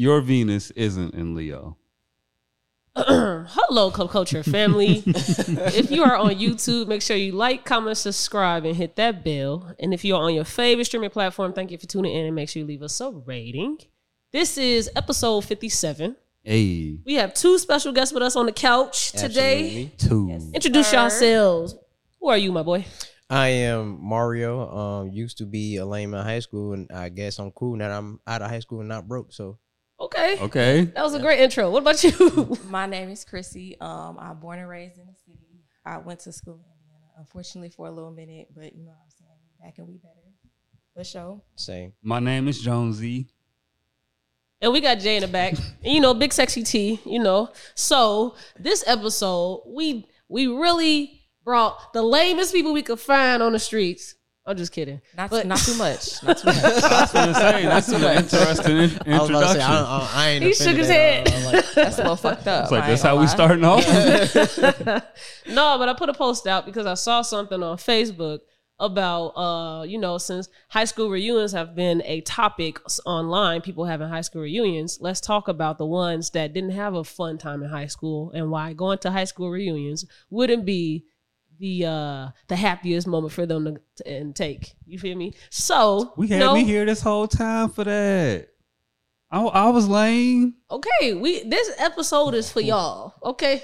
Your Venus isn't in Leo. Hello, Club Culture family. If you are on YouTube, make sure you like, comment, subscribe, and hit that bell. And if you are on your favorite streaming platform, thank you for tuning in, and make sure you leave us a rating. This is episode 57. Hey. We have two special guests with us on the couch today. Yes, introduce yourselves. Who are you, my boy? I am Mario. Used to be a lame in high school, and I guess I'm cool now that I'm out of high school and not broke, so. Okay. That was a great intro. What about you? My name is Chrissy. I'm born and raised in the city. I went to school in Indiana, unfortunately, for a little minute, but you know what I'm saying? Back and we better. The show. Same. My name is Jonesy. And we got Jay in the back. You know, big sexy T, you know. So this episode, we really brought the lamest people we could find on the streets. I'm just kidding. Not too much. That's what I'm saying. That's an interesting introduction. I was about to say, I ain't. He shook his head. Like, that's a little fucked up. It's like, that's how we starting off? Yeah. No, but I put a post out because I saw something on Facebook about, since high school reunions have been a topic online, people having high school reunions, let's talk about the ones that didn't have a fun time in high school and why going to high school reunions wouldn't be the happiest moment for them to take. You feel me? So we had me here this whole time for that. I was lame. Okay, this episode is for y'all. Okay,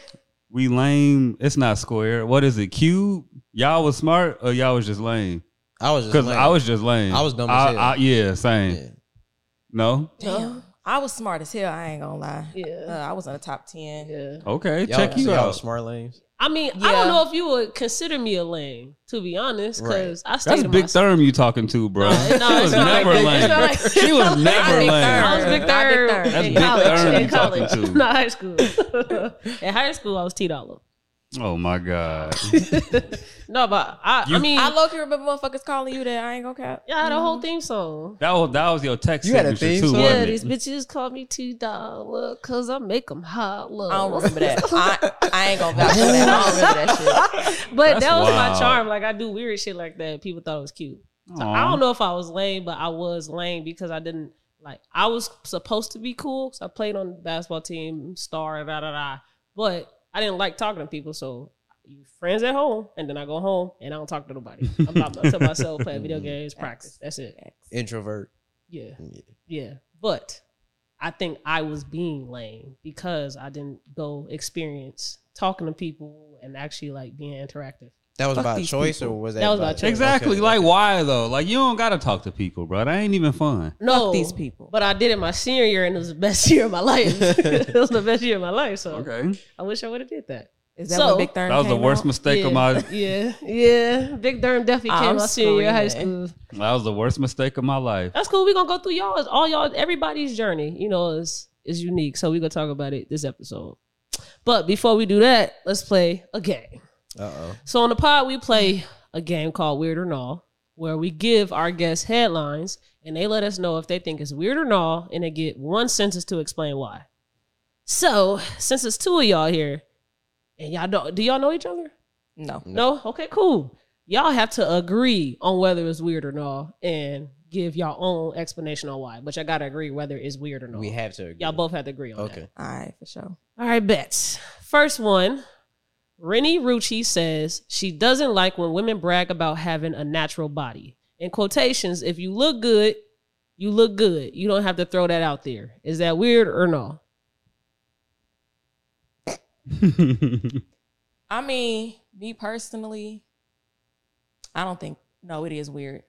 we lame. It's not square. What is it? Cube? Y'all was smart or y'all was just lame? I was just lame. I was dumb as hell. Yeah, same. Yeah. No. Damn. I was smart as hell. I ain't gonna lie. Yeah, I was on the top 10. Yeah. Okay, y'all, check you out. Y'all was smart lames. I mean, yeah. I don't know if you would consider me a lame, to be honest, because I stayed. That's Big Therm you talking to, bro. No, she was never lame. She was never lame. I was Big Therm. That's Big Therm you talking to. Not high school. In high school, I was T-Dollar. Oh, my God. No, but I low-key remember motherfuckers calling you that. I ain't gonna cap. Yeah, I had a whole theme song. That was your text. You had a theme song? Yeah, these bitches call me $2 because I make them hot love. I don't remember that. I ain't gonna vouch for that. I don't remember that shit. But that was my charm. Like, I do weird shit like that. People thought it was cute. So I don't know if I was lame, but I was lame because I didn't, like, I was supposed to be cool. So I played on the basketball team, star, but I didn't like talking to people, so you friends at home, and then I go home and I don't talk to nobody. I'm by myself, playing video games, practice. That's it. Introvert. Yeah. But I think I was being lame because I didn't go experience talking to people and actually like being interactive. That was about choice, or was that? That was about choice. Exactly. Like, why though? Like, you don't gotta talk to people, bro. That ain't even fun. No, fuck these people. But I did it my senior year, and it was the best year of my life. It was the best year of my life. So, okay. I wish I would have did that. Is that what Big Therm came out? That was the worst mistake of my. Yeah. Big Therm definitely came out senior year of high school. That was the worst mistake of my life. That's cool. We are gonna go through y'all's, all y'all, everybody's journey. You know, is unique. So we are gonna talk about it this episode. But before we do that, let's play a game. Uh-oh. So on the pod, we play a game called Weird or Naw, where we give our guests headlines, and they let us know if they think it's weird or naw, and they get one sentence to explain why. So, since it's two of y'all here, and y'all do y'all know each other? No? Okay, cool. Y'all have to agree on whether it's weird or naw, and give y'all own explanation on why. But y'all got to agree whether it's weird or naw. We have to agree. Y'all both have to agree on that. Okay. All right, for sure. All right, bets. First one. Renee Rucci says she doesn't like when women brag about having a natural body. In quotations, if you look good, you look good. You don't have to throw that out there. Is that weird or no? I mean, me personally, I don't think. No, it is weird.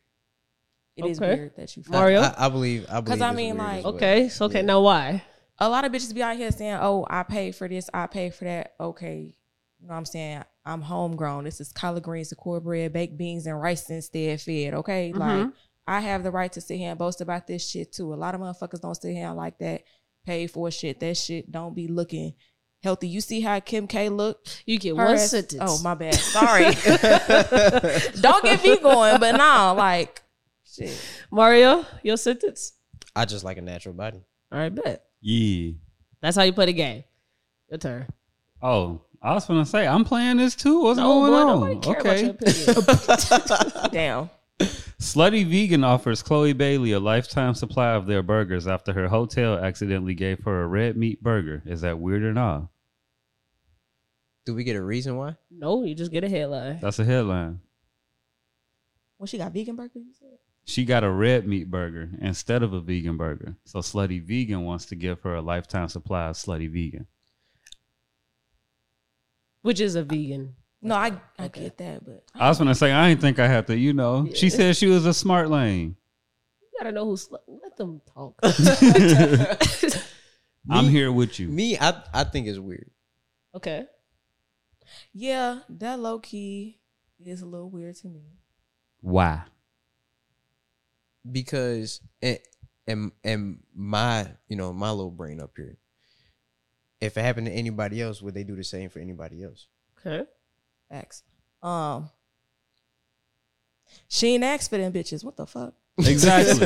It is weird that you. Mario, I believe. Because I mean, like, okay, so okay, yeah. Now why? A lot of bitches be out here saying, "Oh, I paid for this. I paid for that." Okay. You know what I'm saying? I'm homegrown. This is collard greens, the cornbread, baked beans, and rice instead fed, okay? Mm-hmm. Like, I have the right to sit here and boast about this shit, too. A lot of motherfuckers don't sit here and like that, pay for shit. That shit don't be looking healthy. You see how Kim K looked? You get one sentence. Oh, my bad. Sorry. Don't get me going, but no, like, shit. Mario, your sentence? I just like a natural body. All right, bet. Yeah. That's how you play the game. Your turn. Oh. I was gonna say I'm playing this too. What's going on? Nobody care about your opinion. Damn. Slutty Vegan offers Chloe Bailey a lifetime supply of their burgers after her hotel accidentally gave her a red meat burger. Is that weird or not? Do we get a reason why? No, you just get a headline. That's a headline. Well, she got vegan burgers, you said? She got a red meat burger instead of a vegan burger. So Slutty Vegan wants to give her a lifetime supply of Slutty Vegan. Which is a vegan. No, I get that, but I was gonna say I didn't think I had to, you know. Yeah. She said she was a smart lane. You gotta know who's let them talk. I'm here with you. Me, I think it's weird. Okay. Yeah, that low key is a little weird to me. Why? Because and my, you know, my little brain up here. If it happened to anybody else, would they do the same for anybody else? Okay. Facts. She ain't asked for them bitches. What the fuck? Exactly.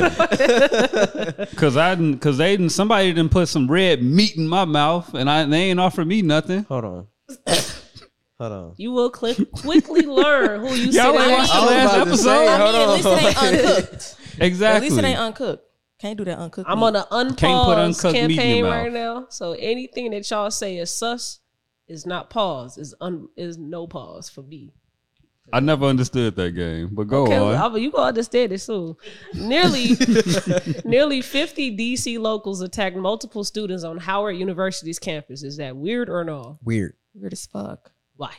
Cause they didn't. Somebody didn't put some red meat in my mouth, and they ain't offer me nothing. Hold on. You will quickly learn who you. Y'all ain't watched the last episode. At least it ain't uncooked. Exactly. At least it ain't uncooked. Can't do that uncooked. I'm on an unpaused campaign right now. So anything that y'all say is sus. Is not pause. Is no pause for me. I never understood that game, but go on. Well, you gonna understand it soon. Nearly 50 DC locals attacked multiple students on Howard University's campus. Is that weird or no? Weird. Weird as fuck. Why?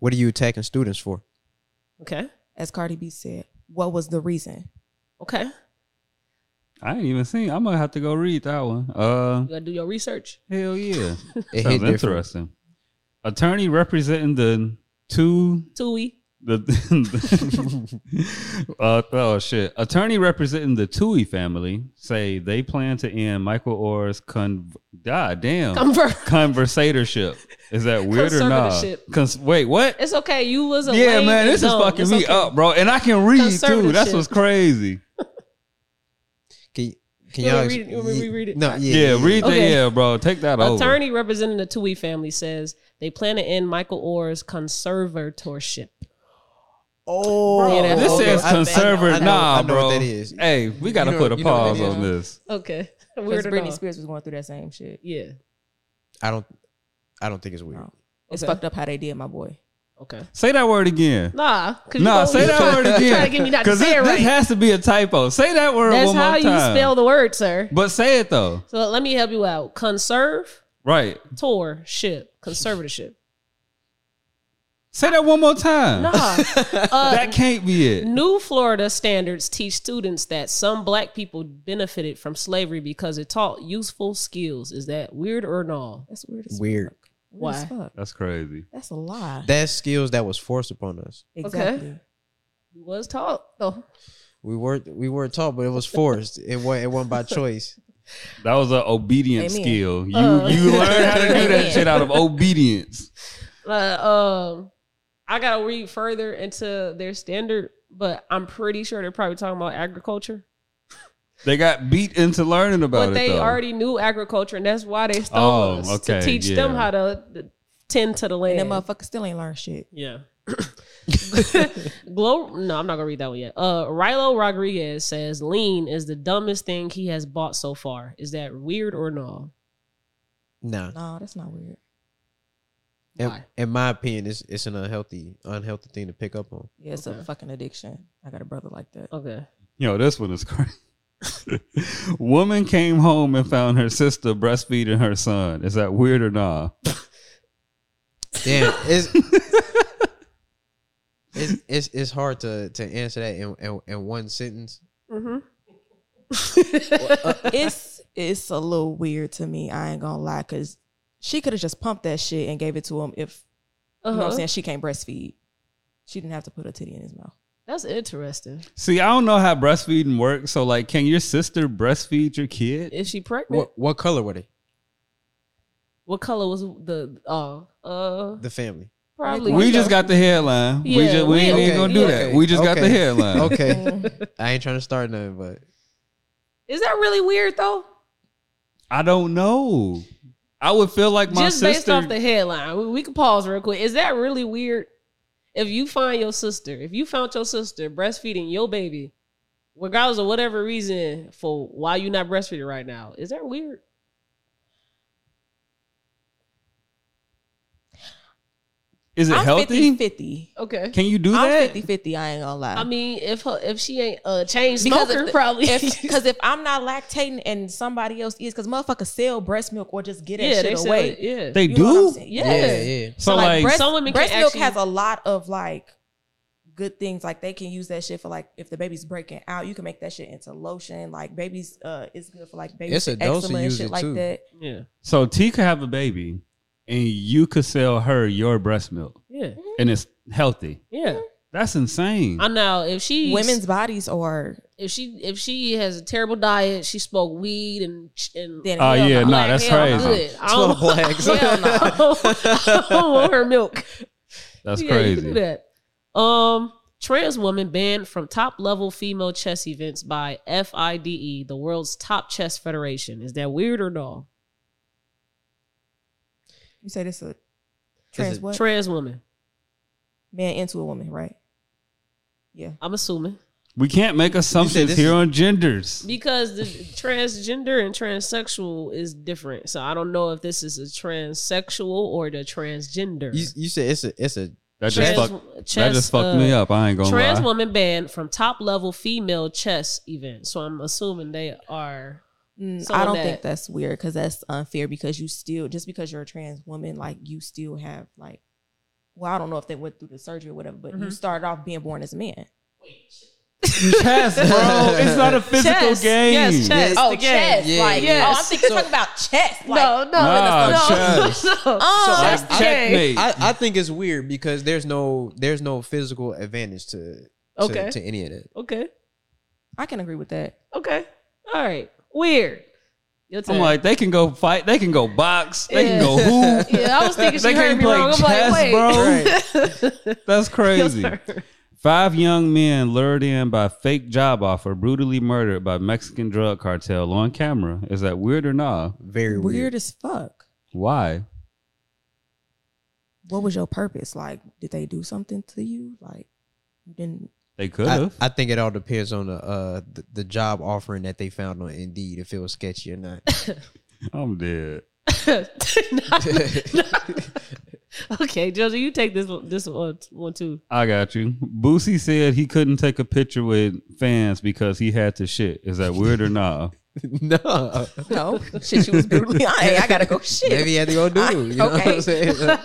What are you attacking students for? Okay. As Cardi B said, what was the reason? Okay. I ain't even seen. I'm gonna have to go read that one. You gotta do your research. Hell yeah. It sounds interesting. Attorney representing the Attorney representing the Tui family say they plan to end Michael Orr's conversatorship. Is that weird or not? Wait, what? It's okay. You was a yeah, man. This is fucking me up, bro. And I can read too. That's what's crazy. Can y'all read it? You want me to reread it? No, bro. Take that over. Attorney representing the Tui family says they plan to end Michael Orr's conservatorship. Oh, yeah, this says conservator. Nah, bro. I know what that is. Hey, we got to put a pause on this. Okay. Because Britney Spears was going through that same shit. Yeah. I don't think it's weird. No. It's fucked up how they did my boy. Okay. Say that word again. Nah, say that word again. Because this has to be a typo. Say that word one more time. That's how you spell the word, sir. But say it, though. So let me help you out. Conserve. Right. Torship. Conservatorship. Say that one more time. Nah. That can't be it. New Florida standards teach students that some black people benefited from slavery because it taught useful skills. Is that weird or no? That's weird as fuck. Weird. Why? That's crazy. That's a lie. That's skills that was forced upon us. Exactly. Okay. We was taught though. We were taught, but it was forced. It wasn't by choice. That was an obedient skill. You learn how to do that shit out of obedience. I gotta read further into their standard, but I'm pretty sure they're probably talking about agriculture. They got beat into learning about it, But they already knew agriculture, and that's why they stole us to teach them how to tend to the land. And them motherfuckers still ain't learned shit. Yeah. No, I'm not going to read that one yet. Rilo Rodriguez says, lean is the dumbest thing he has bought so far. Is that weird or no? No. No, that's not weird. In my opinion, it's an unhealthy thing to pick up on. Yeah, it's a fucking addiction. I got a brother like that. Okay. Yo, this one is crazy. Woman came home and found her sister breastfeeding her son. Is that weird or nah? Damn, it's hard to answer that in one sentence. Mm-hmm. It's a little weird to me. I ain't gonna lie, because she could have just pumped that shit and gave it to him. If you know what I'm saying, she can't breastfeed. She didn't have to put her titty in his mouth. That's interesting. See, I don't know how breastfeeding works. So, like, can your sister breastfeed your kid? Is she pregnant? What color were they? What color was the family? Probably. We just got the headline. Yeah, we ain't gonna do that. We just got the headline. Okay. I ain't trying to start nothing, but is that really weird though? I don't know. I would feel like my sister. Just based off the headline, we could pause real quick. Is that really weird? if you find your sister, if you found your sister breastfeeding your baby, regardless of whatever reason for why you're not breastfeeding right now, is that weird? Is it healthy? 50-50. Okay. Can you do that? I'm 50-50. I ain't gonna lie. I mean, if she ain't a chain smoker, probably. Because if I'm not lactating and somebody else is, because motherfuckers sell breast milk or just get that shit away. Yeah. They do? Yeah. So like breast milk has a lot of like good things. Like they can use that shit for like if the baby's breaking out, you can make that shit into lotion. Like babies, it's good for like babies eczema and shit like that. Yeah. So T could have a baby. And you could sell her your breast milk. Yeah. And it's healthy. Yeah. That's insane. I know. If she women's bodies are if she has a terrible diet, she smoked weed and then that's crazy. I don't want her milk. That's crazy. You can do that. Trans woman banned from top level female chess events by FIDE, the world's top chess federation. Is that weird or no? You say this a trans what? Trans woman. Man into a woman, right? Yeah. I'm assuming. We can't make assumptions here on genders. Because the transgender and transsexual is different. So I don't know if this is a transsexual or the transgender. You said it's a That just fucked me up. I ain't gonna trans lie. Trans woman banned from top level female chess events. So I'm assuming they are... I don't think that's weird because that's unfair because you still, just because you're a trans woman, like you still have like, well, I don't know if they went through the surgery or whatever, but you started off being born as a man. Chess, bro. It's not a physical game. Yes, chess. Oh, chess. Yeah, like, yes. Oh, I'm thinking talking about chess. Like, no. Chess. That's the game. I think it's weird because there's no physical advantage to any of that. Okay. I can agree with that. Okay. All right. Weird. I'm like, they can go fight. They can go box. They can go hoop. Yeah, I was thinking she heard me wrong. I'm like, wait. Bro. That's crazy. Five young men lured in by fake job offer, brutally murdered by Mexican drug cartel on camera. Is that weird or not? Very weird. Weird as fuck. Why? What was your purpose? Like, did they do something to you? Like, you didn't. They could have. I think it all depends on the job offering that they found on Indeed, if it was sketchy or not. I'm dead. Okay, Jojo, you take this one too. I got you. Boosie said he couldn't take a picture with fans because he had to shit. Is that weird or not? No. Shit, she was brutally. I gotta go shit. Maybe you had to go do. You know what I'm saying? I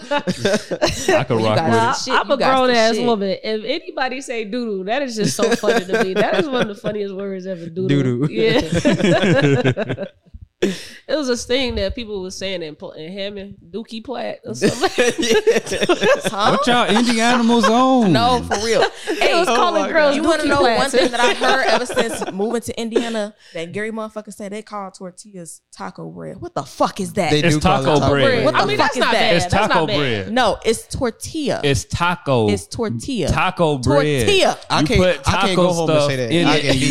could rock with it. I'm a grown ass woman. If anybody say doodoo, that is just so funny to me. That is one of the funniest words ever. Doodoo. Yeah. It was this thing that people were saying in Hammond, Dookie Platt or something. Huh? What y'all indie animals on? No, for real. It was calling girls. You want to know one thing that I heard ever since moving to Indiana that Gary motherfucker said they call tortillas taco bread. What the fuck is that? It's taco bread. What the fuck is that? Bad. It's taco bread. No, it's tortilla. It's taco. It's tortilla. Taco bread. Tortilla. I can't go home and say that. I get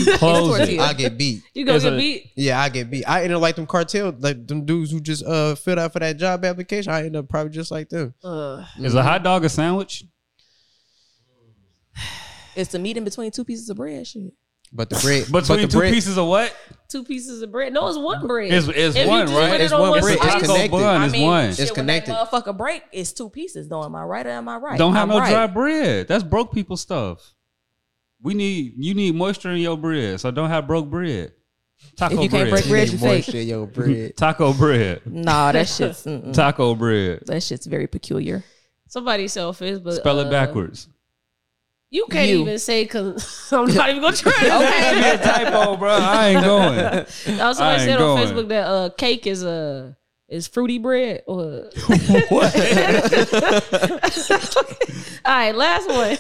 beat. I get beat. You gonna get beat? Yeah, I get beat. I ended up like them cartel, like them dudes who just filled out for that job application. I end up probably just like them. Is a hot dog a sandwich? It's a meat in between two pieces of bread. Shit. But the bread pieces of what? 2 pieces of bread. No, it's one bread. It's one, right? It's one bread. It's connected. It's connected. When that motherfucker break, it's 2 pieces though. Am I right or am I right? Don't have no dry bread. That's broke people stuff. You need moisture in your bread, so don't have broke bread. Taco if you bread. Can't break bread, you fake. Shit, yo, bread. Taco bread. Nah, that shit's... Taco bread. That shit's very peculiar. Somebody's selfish, but... Spell it backwards. You can't even say... Cause I'm not even going to try it. Okay. That's a typo, bro. I ain't going. Now, somebody said on Facebook that cake is a... Is fruity bread or what? All right, last one.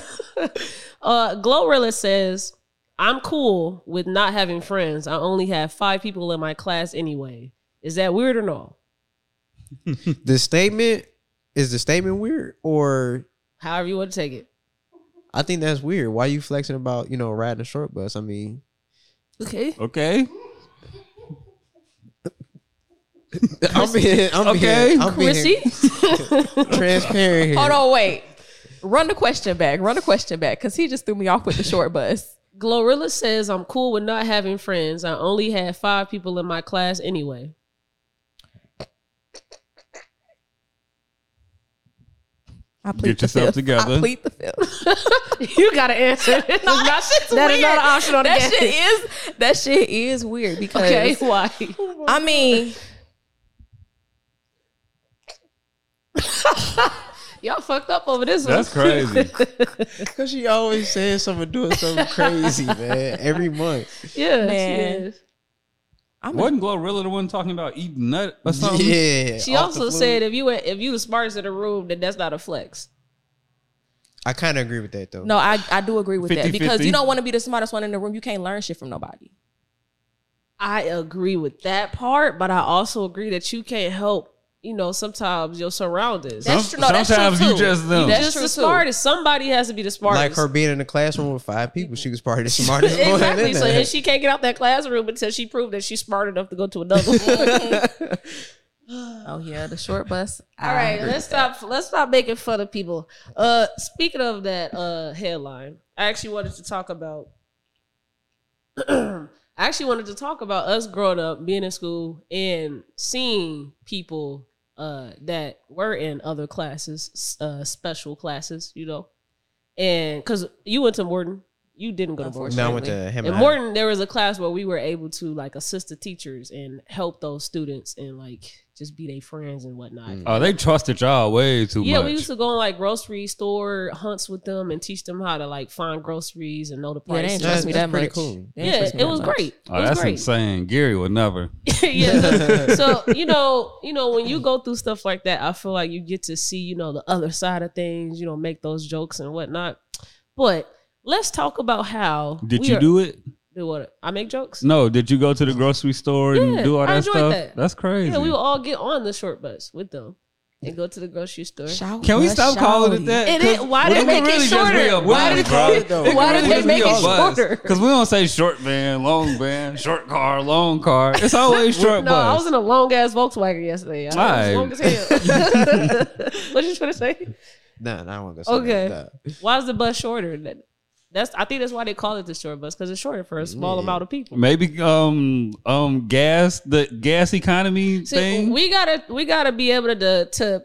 Glorilla says... I'm cool with not having friends. I only have 5 people in my class anyway. Is that weird or no? Is the statement weird or however you want to take it? I think that's weird. Why are you flexing about, riding a short bus? I mean, okay. I'm being transparent here. Hold on, wait. Run the question back. Because he just threw me off with the short bus. Glorilla says, I'm cool with not having friends. I only had 5 people in my class anyway. Get yourself together. I plead the fifth. You gotta answer. That shit is weird because okay, why? I mean, y'all fucked up over this one. That's crazy. Because she always says something, doing something crazy, man. Every month. Yeah, man. She is. Wasn't Glorilla the one talking about eating nut or something? Yeah. She also said if you the smartest in the room, then that's not a flex. I kind of agree with that, though. No, I do agree with that. Because you don't want to be the smartest one in the room. You can't learn shit from nobody. I agree with that part, but I also agree that you can't help, you know, sometimes your surroundings. That's true. No, sometimes that's true, you just them. That's the smartest. Somebody has to be the smartest. Like her being in a classroom with 5 people, she was probably the smartest. Exactly. So and she can't get out that classroom until she proved that she's smart enough to go to another one. Oh yeah, the short bus. All right, let's stop making fun of people. Speaking of that headline, I actually wanted to talk about. I actually wanted to talk about us growing up, being in school, and seeing people. That were in other classes, special classes, you know, and because you went to Morton, you didn't go to Morton. No, I went to Hammond. In Morton, there was a class where we were able to like assist the teachers and help those students and like just be their friends and whatnot. Oh, they trusted y'all way too much. Yeah, we used to go on like grocery store hunts with them and teach them how to like find groceries and know the price. Yeah, they didn't trust me that much. Pretty cool. Yeah, it was great. Oh, that's insane. Gary would never. Yeah. So you know, when you go through stuff like that, I feel like you get to see, you know, the other side of things. You know, make those jokes and whatnot. But let's talk about how do it. Do what? I make jokes? No, did you go to the grocery store and do all that stuff? I enjoyed that. That's crazy. Yeah, we would all get on the short bus with them and go to the grocery store. Can we stop calling it that? Why did they make it shorter? Why did they make it shorter? Because we don't say short van, long van, short car, long car. It's always short bus. No, I was in a long-ass Volkswagen yesterday. I was long as hell. What you trying to say? No, I won't go say that. Okay. Why is the bus shorter than I think that's why they call it the short bus, because it's shorter for a small amount of people. Maybe gas economy thing. We gotta be able to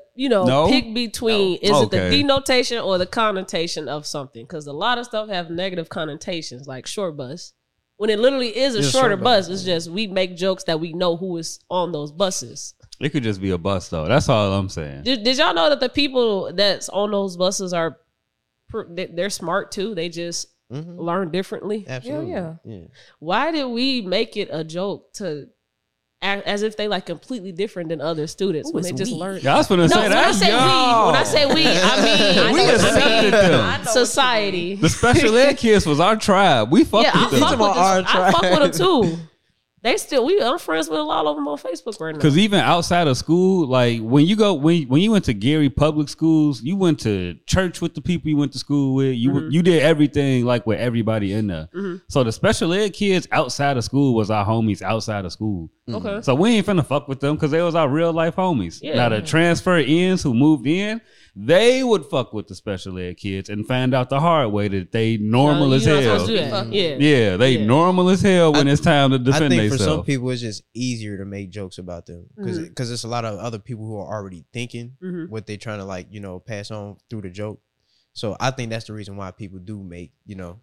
pick between it the denotation or the connotation of something, because a lot of stuff have negative connotations, like short bus, when it literally is a shorter bus. It's just we make jokes that we know who is on those buses. It could just be a bus though. That's all I'm saying. Did y'all know that the people that's on those buses are? They're smart too. They just learn differently. Absolutely. Yeah. Why did we make it a joke to as if they like completely different than other students when they just learn? I was gonna say that. When I say we, I mean we accepted them. Society. The special ed kids was our tribe. We fucked with them. I fuck with them too. I'm friends with a lot of them on Facebook right now. Because even outside of school, like when you went to Gary Public Schools, you went to church with the people you went to school with. You did everything like with everybody in there. Mm-hmm. So the special ed kids outside of school was our homies outside of school. Mm-hmm. Okay. So we ain't finna fuck with them because they was our real life homies. Yeah. Now the transfer ends who moved in, they would fuck with the special ed kids and find out the hard way that they normal as hell. They normal as hell when it's time to defend themselves. For some people, it's just easier to make jokes about them because it's a lot of other people who are already thinking what they're trying to like, you know, pass on through the joke. So I think that's the reason why people do make, you know,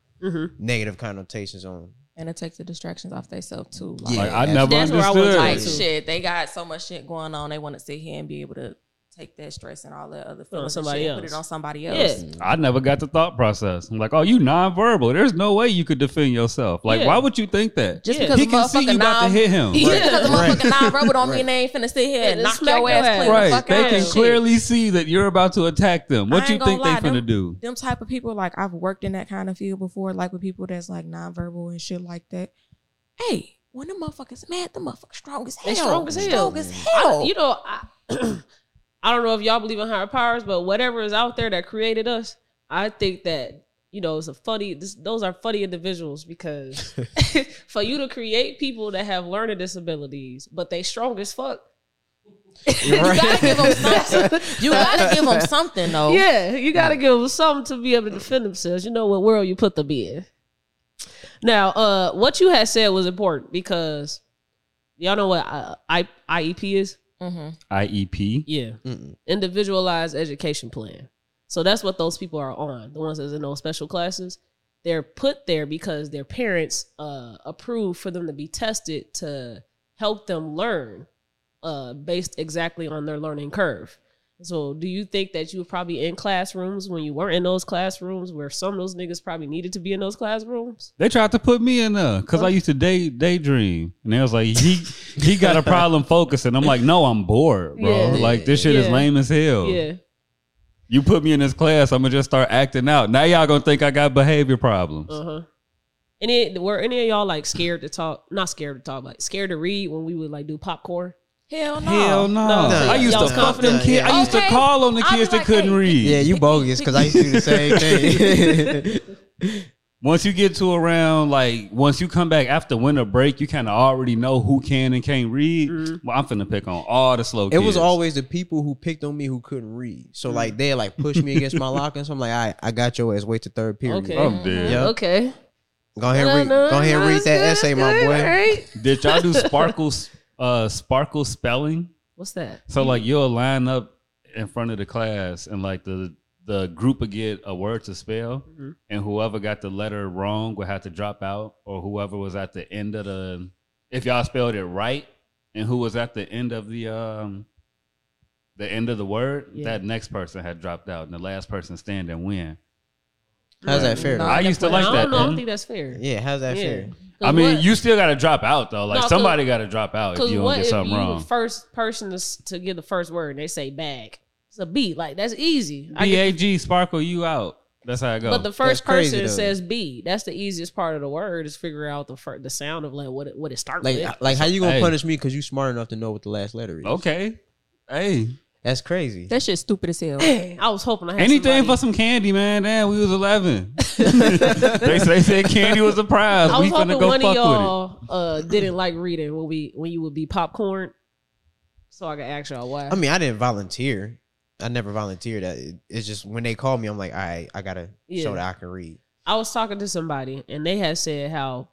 negative connotations on. And it takes the distractions off themselves too. Like, I never understood. Where I was like, shit, they got so much shit going on. They want to sit here and be able to take that stress and all that other feelings and shit, put it on somebody else. Yeah. I never got the thought process. I'm like, oh, you nonverbal. There's no way you could defend yourself. Like, why would you think that? Just because he can see you about to hit him. Just because the motherfucking nonverbal don't mean they ain't finna sit here and knock your ass clean. Right. They can clearly see that you're about to attack them. What you think they finna do? Them type of people, like, I've worked in that kind of field before, like with people that's like nonverbal and shit like that. Hey, when the motherfuckers mad, the motherfuckers strong as hell. They strong as hell. You know, I don't know if y'all believe in higher powers, but whatever is out there that created us, I think that, you know, it's those are funny individuals because for you to create people that have learning disabilities, but they strong as fuck, You gotta give them something. You gotta give them something, though. Yeah, you gotta give them something to be able to defend themselves. You know what world you put them in. Now, what you had said was important because y'all know what IEP is? Mm-hmm. IEP? Yeah. Mm-mm. Individualized Education Plan. So that's what those people are on. The ones that's in those special classes, they're put there because their parents approved for them to be tested to help them learn based exactly on their learning curve. So do you think that you were probably in classrooms when you weren't in those classrooms where some of those niggas probably needed to be in those classrooms? They tried to put me in there because I used to daydream. And they was like, he got a problem focusing. I'm like, no, I'm bored, bro. Yeah. Like, this shit is lame as hell. Yeah. You put me in this class, I'm going to just start acting out. Now y'all going to think I got behavior problems. Uh-huh. Were any of y'all like scared to talk? Not scared to talk, like scared to read when we would like do popcorn? Hell no. I used to fuck them kids. Yeah. I used to call on the kids that couldn't read. Yeah, you bogus because I used to do the same thing. Once you get to around, like, once you come back after winter break, you kind of already know who can and can't read. Mm-hmm. Well, I'm finna pick on all the slow kids. It was always the people who picked on me who couldn't read. So, like, they like push me against my locker. And so I'm like, all right, I got your ass. Wait till third period. Okay. I'm dead. Yep. Okay. Go ahead and read that essay, my boy. Right. Did y'all do sparkles? Sparkle spelling. What's that? So like you'll line up in front of the class and like the group would get a word to spell, mm-hmm. and whoever got the letter wrong would have to drop out, or whoever was at the end of the, if y'all spelled it right and who was at the end of the end of the word, that next person had dropped out and the last person standing win. How's that fair? No, I used to like that. I don't think that's fair. Yeah, how's that fair? I mean, you still got to drop out, though. Like, somebody got to drop out if you don't get something wrong. The first person to give the first word, and they say bag. It's a B. Like, that's easy. B-A-G, sparkle, you out. That's how it goes. But the first person says B. That's the easiest part of the word is figuring out the sound of like what it starts with. Like, how you going to punish me because you smart enough to know what the last letter is? Okay. Hey. That's crazy. That shit's stupid as hell. I was hoping I had anything for some candy, man. Damn, we was 11. They said candy was a prize. I was hoping one of y'all didn't like reading when you would be popcorn. So I could ask y'all why. I mean, I didn't volunteer. I never volunteered. It's just when they called me, I'm like, all right, I got to show that I can read. I was talking to somebody, and they had said how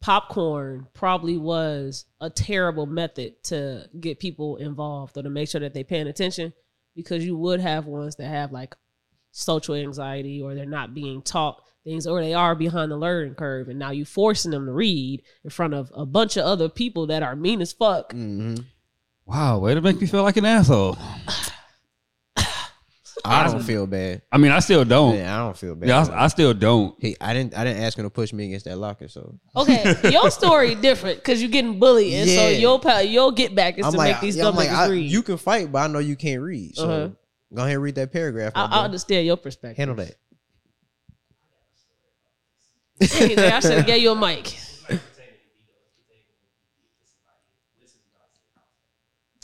popcorn probably was a terrible method to get people involved or to make sure that they're paying attention, because you would have ones that have like social anxiety, or they're not being taught things, or they are behind the learning curve, and now you forcing them to read in front of a bunch of other people that are mean as fuck. Mm-hmm. Wow, way to make me feel like an asshole. I don't feel bad. I mean, I still don't. Yeah, I don't feel bad. Yeah, I still don't. Hey, I didn't ask him to push me against that locker. So okay, your story different because you're getting bullied, and so your get back is to make these dumb niggas read. You can fight, but I know you can't read. So go ahead and read that paragraph. I understand your perspective. Handle that. I should have gave you a mic.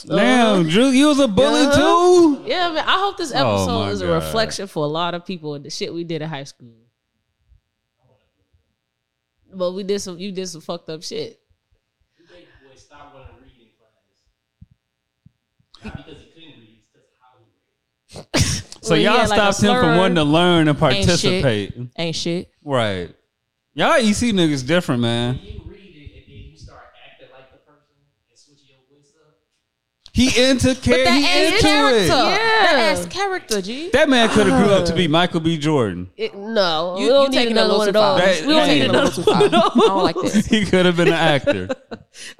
Damn, Drew, you was a bully too? Yeah, man. I hope this episode is a reflection for a lot of people of the shit we did in high school. But we did some. You did some fucked up shit. You think boy stopped running reading class? Not because he couldn't read, it's because how he read. So y'all stopped him from wanting to learn and participate. Ain't shit. Right. Y'all EC niggas different, man. He into character. That's character, G. That man could have grew up to be Michael B. Jordan. We don't need another one at all. We don't need another one at all. I don't like this. He could have been an actor.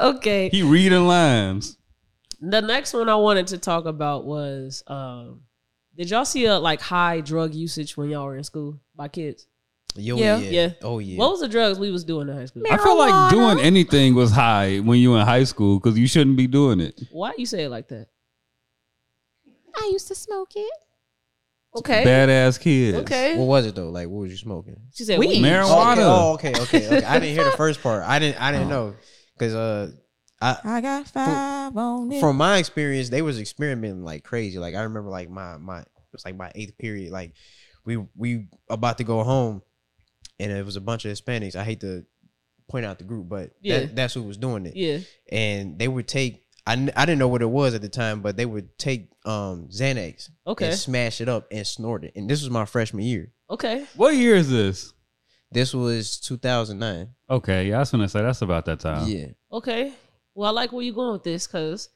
Okay. He reading lines. The next one I wanted to talk about was, did y'all see like high drug usage when y'all were in school by kids? Yeah. Oh, yeah. What was the drugs we was doing in high school? Marijuana. I feel like doing anything was high when you were in high school because you shouldn't be doing it. Why you say it like that? I used to smoke it. Okay. Badass kids. Okay. What was it though? Like, what was you smoking? She said weed. Marijuana. Oh, okay. I didn't hear the first part. I didn't know because I got five on it. From my experience, they was experimenting like crazy. Like I remember, like my it was like my eighth period. Like we about to go home. And it was a bunch of Hispanics. I hate to point out the group, but that's who was doing it. Yeah. And they would take I didn't know what it was at the time, but they would take Xanax and smash it up and snort it. And this was my freshman year. Okay. What year is this? This was 2009. Okay. Yeah, I was going to say that's about that time. Yeah. Okay. Well, I like where you're going with this because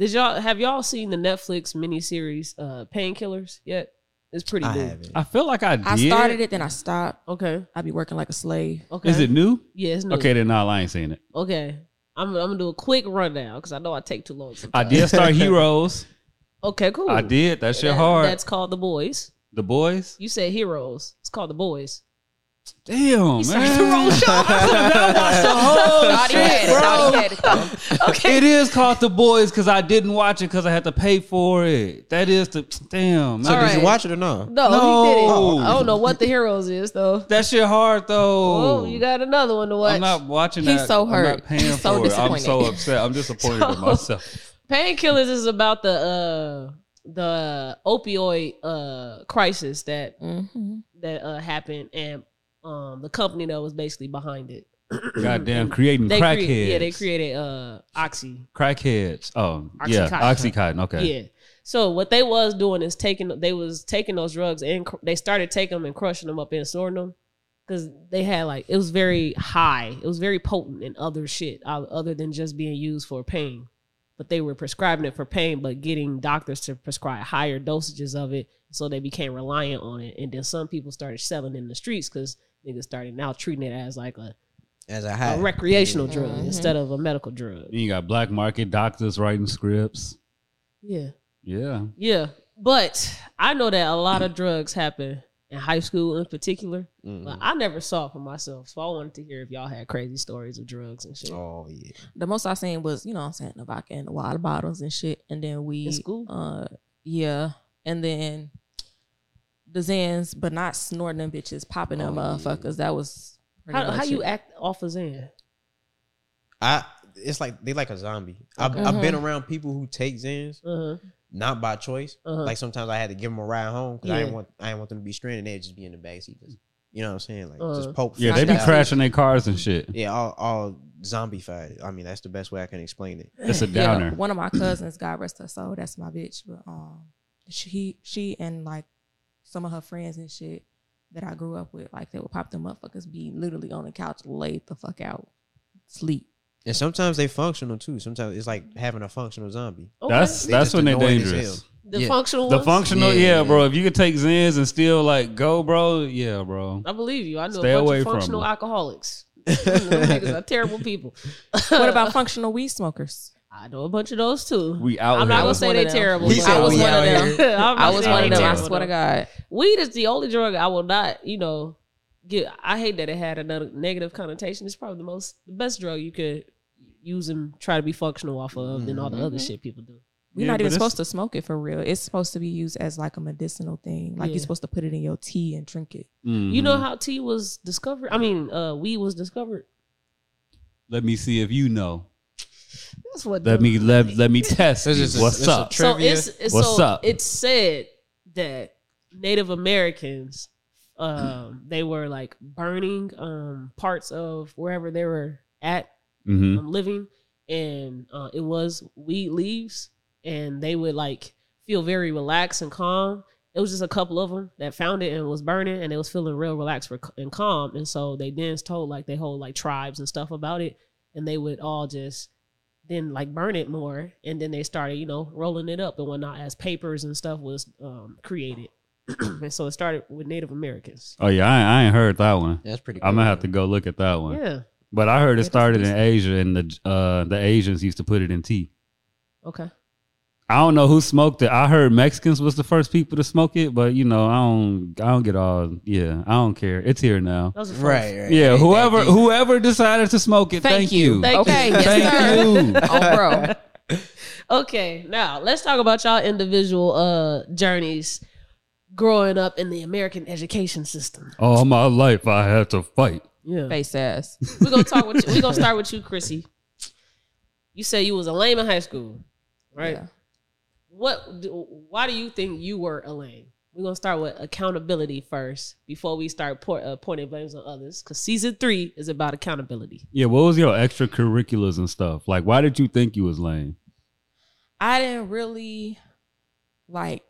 have y'all seen the Netflix miniseries Painkillers yet? It's pretty new. I feel like I did. I started it, then I stopped. Okay. I'd be working like a slave. Okay. Is it new? Yeah, it's new. Okay, then no, I ain't seen it. Okay. I'm going to do a quick rundown because I know I take too long sometimes. I did start Heroes. Okay, cool. I did. That shit hard. That's called The Boys. The Boys? You said Heroes. It's called The Boys. Damn, you man. The wrong show. It is called The Boys because I didn't watch it because I had to pay for it. That is the damn. So did you watch it or not? No, he didn't. I don't know what The Heroes is though. That shit hard though. Oh, you got another one to watch. I'm not watching that. He's so hurt. I'm not paying He's so for it. I'm so upset. I'm disappointed with myself. Painkillers is about the opioid crisis that happened and. The company that was basically behind it. Goddamn, creating crackheads. They created Oxy. Crackheads. Oh, Oxycontin. Yeah, Oxycontin. Okay. Yeah. So what they was doing is taking those drugs and they started taking them and crushing them up and sorting them because they had it was very high. It was very potent in other shit other than just being used for pain. But they were prescribing it for pain, but getting doctors to prescribe higher dosages of it. So they became reliant on it. And then some people started selling it in the streets because niggas started now treating it as a recreational drug instead of a medical drug. Then you got black market doctors writing scripts. Yeah. Yeah. Yeah. But I know that a lot of drugs happen in high school in particular. Mm-hmm. But I never saw it for myself. So I wanted to hear if y'all had crazy stories of drugs and shit. Oh, yeah. The most I seen was, you know what I'm saying, the vodka and the water bottles and shit. And then we... In school? Yeah. And then the Zans, but not snorting them bitches, popping them motherfuckers. That was... How you act off a Zan? It's like, they like a zombie. I've been around people who take Zans. Uh-huh. Not by choice. Uh-huh. Like sometimes I had to give them a ride home because I didn't want them to be stranded. They'd just be in the backseat. You know what I'm saying? Like just poke. Yeah, they be crashing their cars and shit. Yeah, all zombified. I mean, that's the best way I can explain it. It's a downer. Yeah, one of my cousins, God rest her soul, that's my bitch. But she and some of her friends and shit that I grew up with, they would pop them motherfuckers, be literally on the couch, laid the fuck out, sleep. And sometimes they functional too. Sometimes it's like having a functional zombie. Okay. That's when they're dangerous. The functional ones? The functional, yeah, bro. If you could take Zans and still go, bro, yeah, bro. I believe you. I know a bunch of functional alcoholics. Those niggas are terrible people. What about functional weed smokers? I know a bunch of those too. We out. I'm not gonna say they're terrible. I was one of them. I was one of them. I swear to God, weed is the only drug I will not. I hate that it had another negative connotation. It's probably the best drug you could use and try to be functional off of than all the other shit people do. We're not even supposed to smoke it for real. It's supposed to be used as a medicinal thing. You're supposed to put it in your tea and drink it. Mm-hmm. You know how tea was discovered? I mean, weed was discovered. Let me see if you know. That's what. Let me test. What's up? It said that Native Americans. They were burning parts of wherever they were at living, and it was weed leaves, and they would feel very relaxed and calm. It was just a couple of them that found it and was burning, and they was feeling real relaxed and calm. And so they then told they hold tribes and stuff about it, and they would all just then burn it more, and then they started rolling it up and whatnot as papers and stuff was created. And so it started with Native Americans. Oh yeah, I ain't heard that one. That's pretty cool. I'm gonna have to go look at that one. Yeah. But I heard it started in Asia and the Asians used to put it in tea. Okay. I don't know who smoked it. I heard Mexicans was the first people to smoke it, but I don't get all I don't care. It's here now. Right. Yeah, whoever decided to smoke it, thank you. Thank you. Oh bro. Okay, now let's talk about y'all individual journeys. Growing up in the American education system. All my life, I had to fight. Yeah, face ass. We're gonna talk with you. We're gonna start with you, Chrissy. You said you was a lame in high school, right? Yeah. Why do you think you were a lame? We're gonna start with accountability first before we start pointing blames on others. Because season 3 is about accountability. Yeah. What was your extracurriculars and stuff? Why did you think you was lame? I didn't really like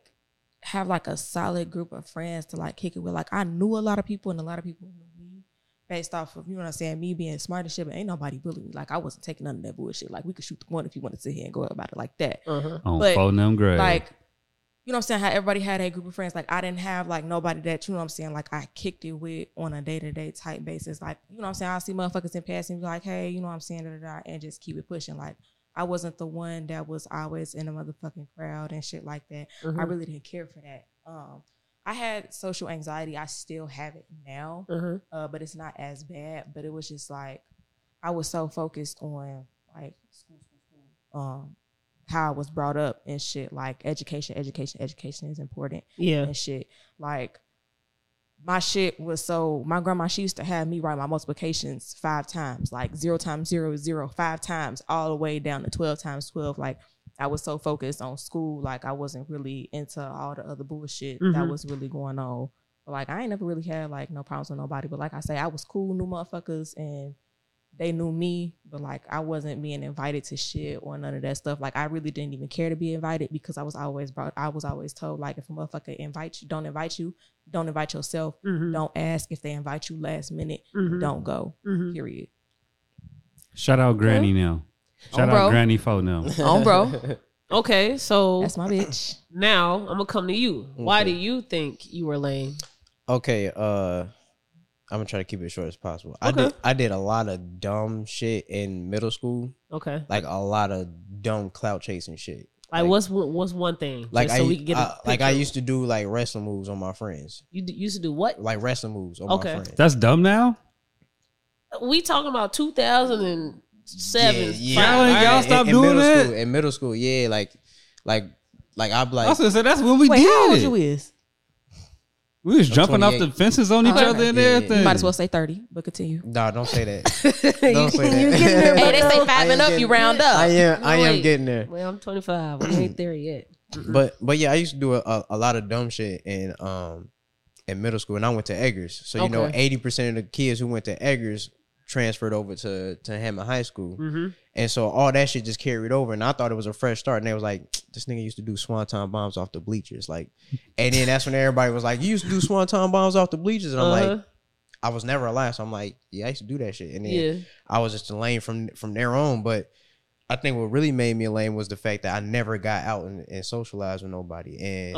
have like a solid group of friends to like kick it with. Like I knew a lot of people and a lot of people knew me based off of, you know what I'm saying, me being smart and shit, but ain't nobody bullying me. Like I wasn't taking none of that bullshit. Like we could shoot the one if you want to sit here and go about it like that. Uh-huh. But on them grade. Like, you know what I'm saying, how everybody had a group of friends. Like I didn't have like nobody that, you know what I'm saying, like I kicked it with on a day-to-day type basis. Like, you know what I'm saying, I see motherfuckers in passing and be like, hey, you know what I'm saying, and just keep it pushing. Like I wasn't the one that was always in a motherfucking crowd and shit like that. Mm-hmm. I really didn't care for that. I had social anxiety. I still have it now, mm-hmm. But it's not as bad. But it was just like I was so focused on like school, how I was brought up and shit. Like education is important. Yeah, and shit like. My shit was so, my grandma, she used to have me write my multiplications 5 times, like 0 times 0 is 0, 5 times, all the way down to 12 times 12. Like, I was so focused on school, like, I wasn't really into all the other bullshit mm-hmm. that was really going on. But, like, I ain't never really had, like, no problems with nobody. But, like I say, I was cool, new motherfuckers, and they knew me. But, like, I wasn't being invited to shit or none of that stuff. Like, I really didn't even care to be invited because I was always told, like, if a motherfucker invites you, don't invite you. Don't invite yourself. Mm-hmm. Don't ask if they invite you last minute. Mm-hmm. Don't go. Mm-hmm. Period. Shout out Granny now. Shout out Granny Fo now. Oh, bro. Okay, so that's my bitch. Now I'm gonna come to you. Okay. Why do you think you were lame? Okay, I'm gonna try to keep it short as possible. Okay. I did a lot of dumb shit in middle school. Okay, like a lot of dumb clout chasing shit. Like what's one thing? Like so we can get I used to do like wrestling moves on my friends. You used to do what? Like wrestling moves on my friends. That's dumb now? We talking about 2007. Yeah. Y'all stopped doing that? In middle school, yeah. Like I'm like. I was gonna say, that's what we did. How old you is? We was jumping off the fences on each other and everything. You might as well say 30, but continue. No, don't say that. Don't say that. There, hey, they say 5 and up, you round up. I am getting there. Well, I'm 25. I ain't there yet. But yeah, I used to do a lot of dumb shit in middle school, and I went to Eggers. So, you know, 80% of the kids who went to Eggers transferred over to Hammond High School. Mm-hmm. And so all that shit just carried over. And I thought it was a fresh start. And they was like, this nigga used to do swanton bombs off the bleachers. Like, and then that's when everybody was like, you used to do swanton bombs off the bleachers. And I'm like, I was never alive. So I'm like, yeah, I used to do that shit. And then I was just a lame from their own. But I think what really made me a lame was the fact that I never got out and socialized with nobody. And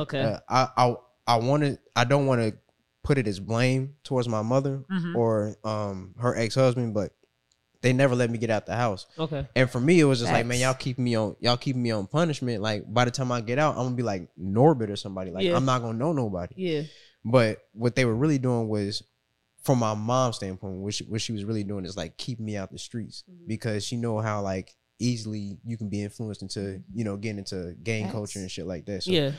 I don't want to put it as blame towards my mother or her ex-husband, but they never let me get out the house. Okay. And for me, it was just like, man, y'all keeping me on punishment. Like, by the time I get out, I'm gonna be like Norbit or somebody. Like, I'm not gonna know nobody. Yeah. But what they were really doing was, from my mom's standpoint, what she was really doing is like keeping me out the streets because she know how like easily you can be influenced into, you know, getting into gang culture and shit like that. So,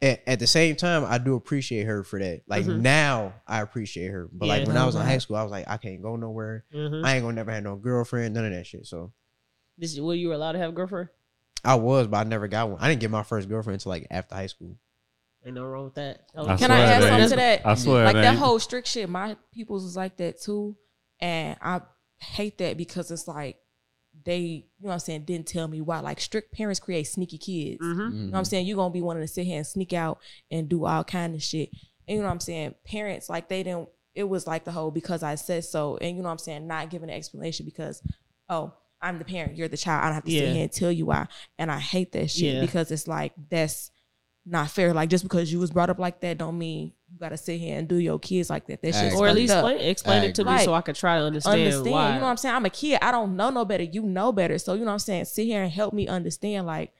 at the same time, I do appreciate her for that. Like, now I appreciate her. But, like, when I was in high school, I was like, I can't go nowhere. Mm-hmm. I ain't gonna never have no girlfriend, none of that shit, so. Were you allowed to have a girlfriend? I was, but I never got one. I didn't get my first girlfriend until, like, after high school. Ain't no wrong with that. Can I add something to that? I swear like, that whole strict shit, my people's was like that, too. And I hate that because it's like, they, you know what I'm saying, didn't tell me why. Like, strict parents create sneaky kids. Mm-hmm. Mm-hmm. You know what I'm saying? You're going to be wanting to sit here and sneak out and do all kind of shit. And you know what I'm saying? Parents, like, they didn't, it was like the whole because I said so. And you know what I'm saying? Not giving an explanation because, oh, I'm the parent, you're the child. I don't have to sit here and tell you why. And I hate that shit because it's like, that's not fair. Like, just because you was brought up like that don't mean you got to sit here and do your kids like that. That shit's or at least explain it to me so I could try to understand why. You know what I'm saying? I'm a kid. I don't know no better. You know better. So, you know what I'm saying? Sit here and help me understand. Like,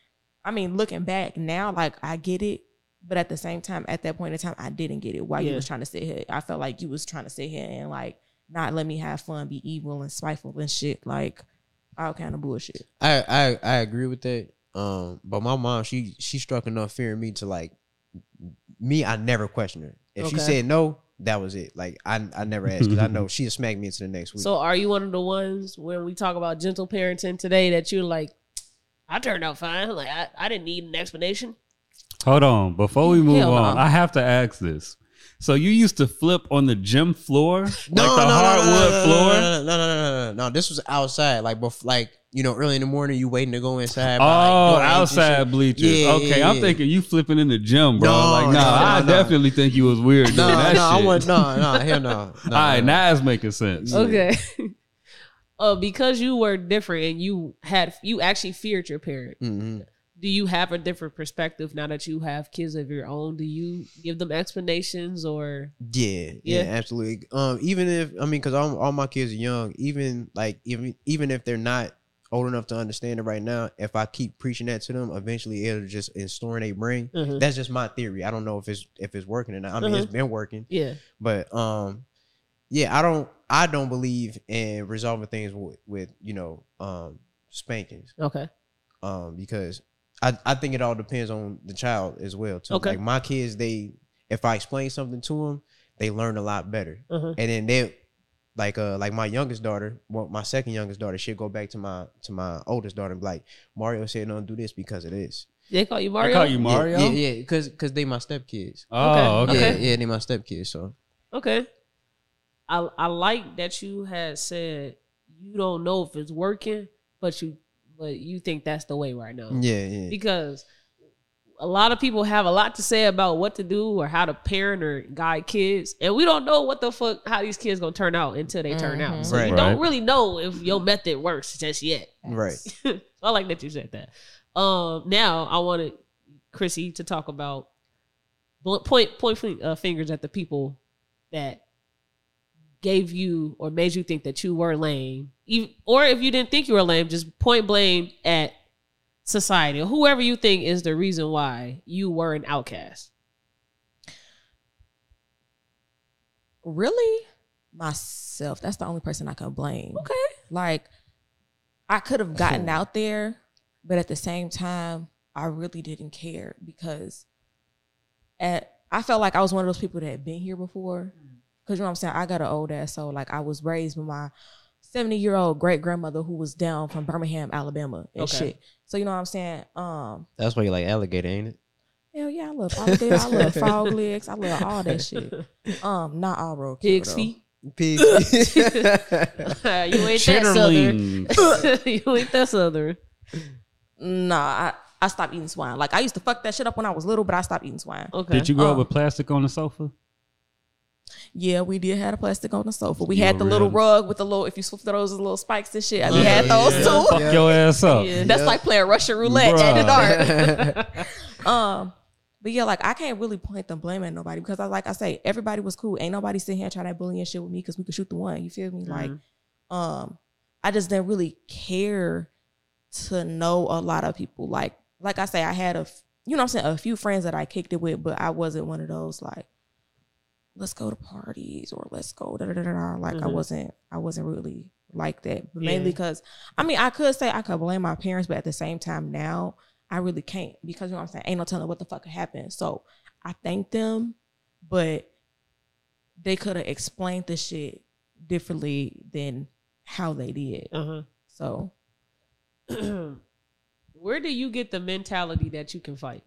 I mean, looking back now, like, I get it. But at the same time, at that point in time, I didn't get it. Why you was trying to sit here. I felt like you was trying to sit here and, like, not let me have fun, be evil and spiteful and shit. Like, all kind of bullshit. I agree with that. But my mom, she struck enough fear in me to, like, me, I never questioned her. If she said no, that was it. Like, I never asked because I know she'll smack me into the next week. So are you one of the ones when we talk about gentle parenting today that you're like, I turned out fine. Like, I didn't need an explanation. Hold on. Before we move on, I have to ask this. So you used to flip on the gym floor? Like the hardwood floor? No. This was outside. Like, you know, early in the morning, you waiting to go inside. Outside bleachers. Yeah, okay, yeah, I'm thinking you flipping in the gym, bro. I definitely think you was weird doing that shit. No, hell no. All right, now it's making sense. Okay. Because you were different and you actually feared your parent. Mm-hmm. Do you have a different perspective now that you have kids of your own? Do you give them explanations or? Yeah, absolutely. Even if, I mean, because all my kids are young, even if they're not old enough to understand it right now, if I keep preaching that to them, eventually it'll just instill in their brain. Mm-hmm. That's just my theory. I don't know if it's working or not. I mean, It's been working. Yeah. But I don't believe in resolving things with spankings. Okay. Because I think it all depends on the child as well too. Okay. Like my kids, if I explain something to them, they learn a lot better. Uh-huh. And then they like my youngest daughter, my second youngest daughter, she'll go back to my oldest daughter and be like, Mario said don't do this because of this. They call you Mario? I call you Mario? Yeah, because they my stepkids. Oh, okay. Yeah, they my stepkids, so. Okay. I like that you had said you don't know if it's working, but you think that's the way right now. Yeah. Because a lot of people have a lot to say about what to do or how to parent or guide kids. And we don't know what the fuck, how these kids going to turn out until they turn out. So you don't really know if your method works just yet. Right. I like that you said that. Now I wanted Chrissy to talk about point fingers at the people that gave you or made you think that you were lame, or if you didn't think you were lame, just point blame at society or whoever you think is the reason why you were an outcast. Really? Myself. That's the only person I can blame. Okay. Like, I could have gotten out there, but at the same time, I really didn't care because I felt like I was one of those people that had been here before. Because you know what I'm saying? I got an old ass soul. Like, I was raised with my 70-year-old great-grandmother who was down from Birmingham, Alabama and shit. So, you know what I'm saying? That's why you like alligator, ain't it? Hell yeah, I love alligator. I love frog legs. I love all that shit. Not all road people, though. Pig feet? You ain't that Southern. You ain't that Southern. Nah, I stopped eating swine. Like, I used to fuck that shit up when I was little, but I stopped eating swine. Okay. Did you grow up with plastic on the sofa? Yeah, we did have a plastic on the sofa. We had the little rug with the little, if you flip those little spikes and shit. We had those too. Fuck your ass up. Yeah. That's like playing Russian roulette in the dark. But yeah, like I can't really point the blame at nobody because like I say, everybody was cool. Ain't nobody sitting here trying to bully and shit with me because we could shoot the one. You feel me? Mm-hmm. Like, I just didn't really care to know a lot of people. Like I say, I had a few friends that I kicked it with, but I wasn't one of those like, let's go to parties or let's go da-da-da-da. Like, mm-hmm. I wasn't really like that. But mainly because, I mean, I could say I could blame my parents, but at the same time now, I really can't because, you know what I'm saying, ain't no telling what the fuck happened. So I thank them, but they could have explained the shit differently than how they did. Uh-huh. So. Where do you get the mentality that you can fight?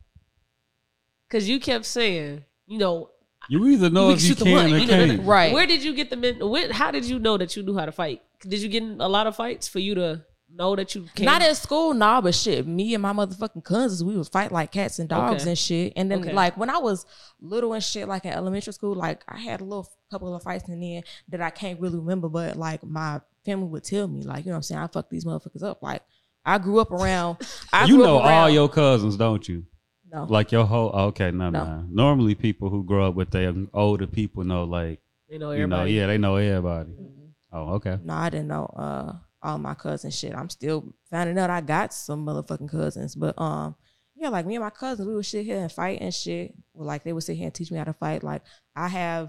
Because you kept saying, you know, you either know if you can or can't. Right. Where did you get the men? How did you know that you knew how to fight? Did you get in a lot of fights for you to know that you can? Not in school, nah, but shit. Me and my motherfucking cousins, we would fight like cats and dogs and shit. And then like when I was little and shit, like in elementary school, like I had a little couple of fights in there that I can't really remember, but like my family would tell me, like, you know what I'm saying, I fucked these motherfuckers up. Like I grew up around. All your cousins, don't you? No. Like your whole never mind. Normally, people who grow up with their older people know, like they know everybody. They know everybody. Mm-hmm. Oh, okay. No, I didn't know all my cousins shit. I'm still finding out I got some motherfucking cousins, but like me and my cousins, we would sit here and fight and shit. Well, like they would sit here and teach me how to fight. Like I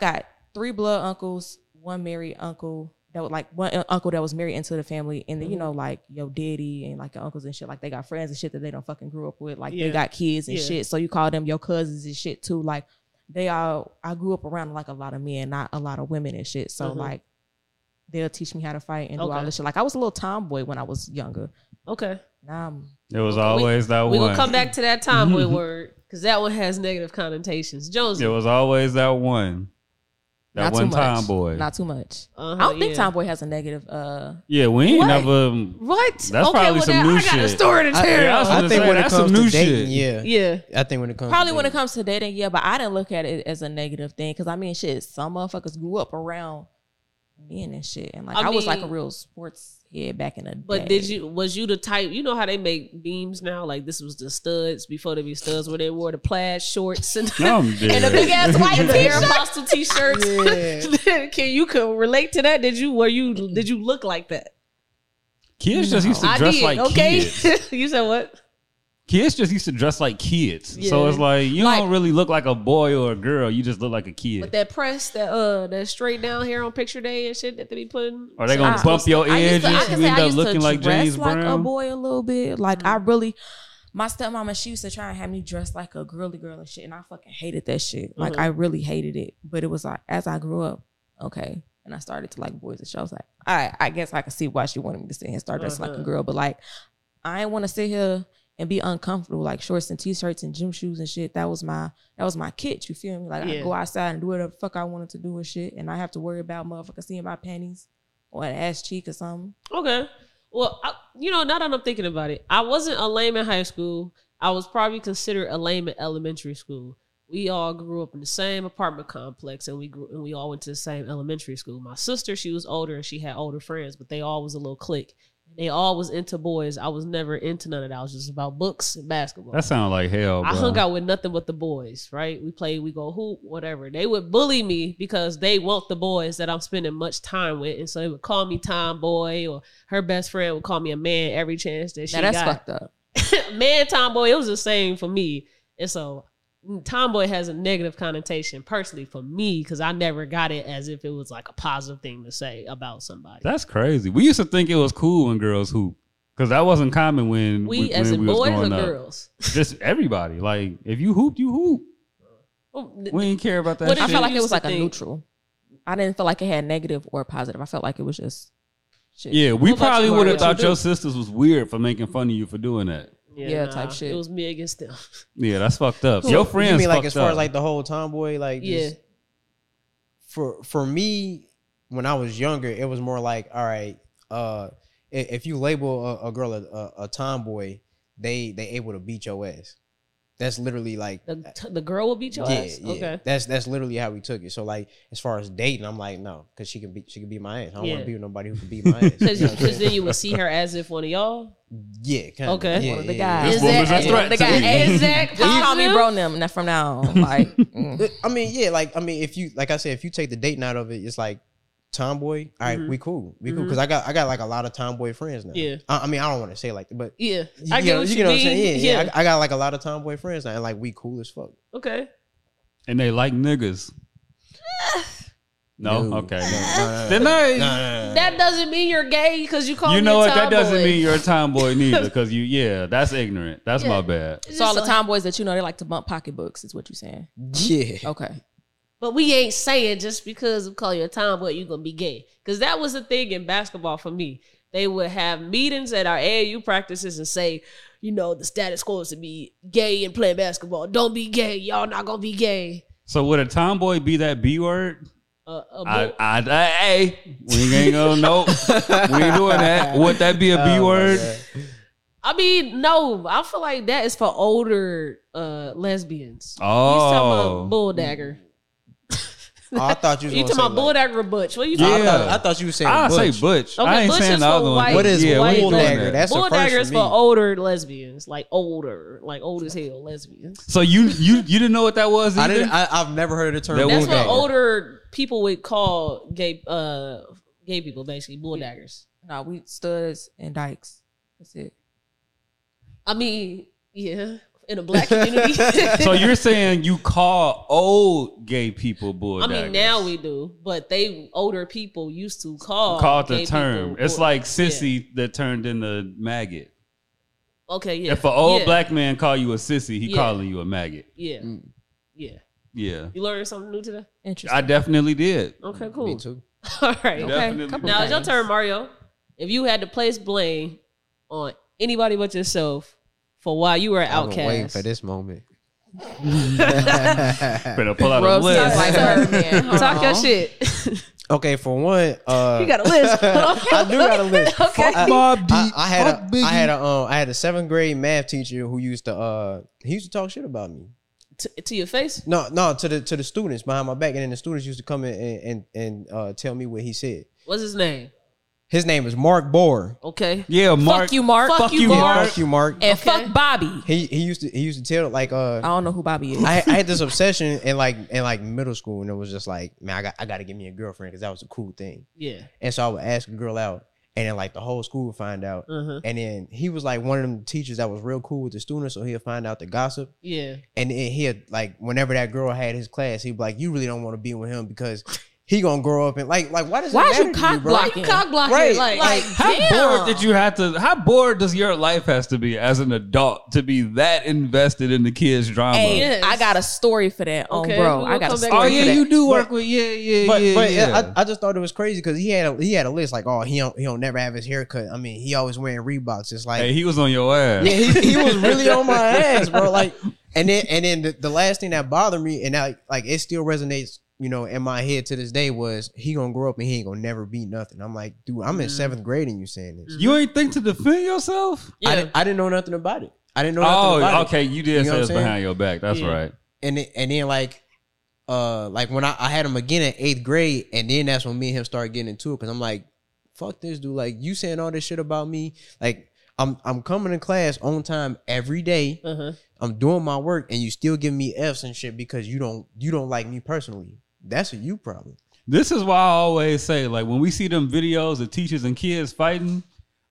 got 3 blood uncles, one married uncle. That was like one uncle that was married into the family, and then, you know, like your daddy and like your uncles and shit, like they got friends and shit that they don't fucking grew up with, like they got kids and shit, so you call them your cousins and shit too. Like I grew up around like a lot of men, not a lot of women and shit, so like they'll teach me how to fight and do all this shit. Like I was a little tomboy when I was younger. Okay. Now it was always that one. We will come back to that tomboy word because that one has negative connotations. Jonesy. It was always that one That one Tomboy. Not too much. I don't think Tomboy has a negative. Yeah, we ain't never. What? That's probably some new shit. I got a story to tell. I think when it comes to dating, I think when it comes probably when it comes to dating, yeah. But I didn't look at it as a negative thing because I mean, shit, some motherfuckers grew up around men and shit, and like I was like a real sports head back in the day. But was you the type? You know how they make beams now? Like this was the studs before they be studs, where they wore the plaid shorts and the big ass white Apostle t-shirts. Yeah. Can you relate to that? Did you look like that? Kids just used to dress like kids. You said what? Kids just used to dress like kids. Yeah. So it's like, you don't really look like a boy or a girl. You just look like a kid. But that press, that straight down hair on picture day and shit that they be putting. Are they going to bump your edges? You end up looking like James Brown. I used to dress like a boy a little bit. Like, I really, my stepmama, she used to try and have me dress like a girly girl and shit. And I fucking hated that shit. Like, I really hated it. But it was like, as I grew up, and I started to like boys and shit. I was like, all right, I guess I could see why she wanted me to sit here and start dressing like a girl. But like, I didn't want to sit here and be uncomfortable, like shorts and t-shirts and gym shoes and shit. That was my kitsch, you feel me? Like, I go outside and do whatever the fuck I wanted to do and shit, and I have to worry about motherfuckers seeing my panties or an ass cheek or something. Okay. Well, now that I'm thinking about it, I wasn't a lame in high school. I was probably considered a lame in elementary school. We all grew up in the same apartment complex, and we all went to the same elementary school. My sister, she was older, and she had older friends, but they all was a little clique. They all was into boys. I was never into none of that. I was just about books and basketball. That sounds like hell, bro. I hung out with nothing but the boys, right? We played, we go hoop, whatever. They would bully me because they want the boys that I'm spending much time with. And so they would call me Tomboy, or her best friend would call me a man every chance that she got. Now that's fucked up. Man, Tomboy, it was the same for me. And so Tomboy has a negative connotation personally for me because I never got it as if it was like a positive thing to say about somebody. That's crazy. We used to think it was cool when girls hoop because that wasn't common when we as in boys or girls? Just everybody. Like, if you hooped, you hoop. We didn't care about that shit. I felt like it was like a neutral. I didn't feel like it had negative or positive. I felt like it was just shit. Yeah, we probably would have thought your sisters was weird for making fun of you for doing that. Yeah, type shit. It was me against them. Yeah, that's fucked up. Your friends, you mean, like, as far as like the whole Tomboy, like, just, for me, when I was younger, it was more like, all right, if you label a girl a Tomboy, they able to beat your ass. That's literally like the girl will beat your ass. Yeah. Okay, that's literally how we took it. So like, as far as dating, I'm like, no, because she can beat my ass. I don't want to be with nobody who can beat my ass. Because then you would see her as if one of y'all. Yeah. Kinda. Okay. Yeah, one of the guys. Exactly. You call me bro them from now on. Like, I mean, if you, like I said, if you take the dating out of it, it's like Tomboy. All right, we cool. Because I got like a lot of Tomboy friends now. Yeah. I mean, I don't want to say it like that, but yeah, you know what I'm saying. Yeah. I got like a lot of Tomboy friends now, and like we cool as fuck. Okay. And they like niggas. No? Okay. No. That doesn't mean you're gay because you call me a Tomboy. You know what? That doesn't mean you're a Tomboy neither because that's ignorant. That's my bad. So all the Tomboys that you know, they like to bump pocketbooks is what you're saying. Yeah. Okay. But we ain't saying just because we call you a Tomboy, you're going to be gay. Because that was the thing in basketball for me. They would have meetings at our AAU practices and say, you know, the status quo is to be gay and play basketball. Don't be gay. Y'all not going to be gay. So would a Tomboy be that B word? We ain't going to know. We ain't doing that. Would that be a B word? I mean, no. I feel like that is for older lesbians. Oh. He's talking about bull dagger. Oh, I thought you was talking about bull dagger or butch. What are you talking about? I thought you were saying butch. I say butch. Okay, I ain't saying the other one. What is bull dagger? That's bull dagger is for older lesbians, like old as hell lesbians. So you didn't know what that was either? I've never heard the term bull dagger. That's what older people would call gay people, basically, bull daggers. No, we studs and dykes. That's it. I mean, yeah. In a black community. So you're saying you call old gay people bull daggers? I mean, now we do, but older people used to call the term. It's like sissy that turned into maggot. Okay, yeah. If an old black man call you a sissy, he calling you a maggot. Yeah, yeah, yeah. You learned something new today. Interesting. I definitely did. Okay, cool. Me too. All right. Okay. Now it's your turn, Mario. If you had to place blame on anybody but yourself for why you were an outcast. I've been waiting for this moment. Better pull out a list. Talk your shit. Okay, for one, you got a list. I do got a list. Okay. I had a seventh grade math teacher who used to talk shit about me. To your face? No, to the students behind my back, and then the students used to come in and tell me what he said. What's his name? His name is Mark Bohr. Okay. Yeah, Mark. Fuck you, Mark. Fuck you, Mark. And okay. Fuck Bobby. He used to tell like I don't know who Bobby is. I had this obsession in like middle school, and it was just like, man, I got to get me a girlfriend because that was a cool thing. Yeah. And so I would ask a girl out, and then like the whole school would find out. Mm-hmm. And then he was like one of them teachers that was real cool with the students, so he'll find out the gossip. Yeah. And then he'd like whenever that girl had his class, he'd be like, you really don't want to be with him because he gonna grow up and like why you cock blocking? Right. Like how bored did you have to? How bored does your life has to be as an adult to be that invested in the kids' drama? Hey, I got a story for that. Okay, bro, I got a story. Oh yeah, for that. You do work with yeah. But I just thought it was crazy because he had a list like, oh, he don't never have his haircut. I mean, he always wearing Reeboks. It's like, hey, he was on your ass. Yeah, he was really on my ass, bro. Like, and then the last thing that bothered me, and like it still resonates, you know, in my head to this day, was he gonna grow up and he ain't gonna never be nothing. I'm like, dude, I'm in seventh grade and you saying this. You ain't think to defend yourself? Yeah. I didn't know nothing about it. I didn't know nothing about it. Oh, okay. You did say it's behind your back. That's right. And then like when I had him again in eighth grade, and then that's when me and him started getting into it. Cause I'm like, fuck this, dude. Like, you saying all this shit about me. Like, I'm coming to class on time every day. Uh-huh. I'm doing my work, and you still give me F's and shit because you don't like me personally. That's a you problem. This is why I always say, like, when we see them videos of teachers and kids fighting,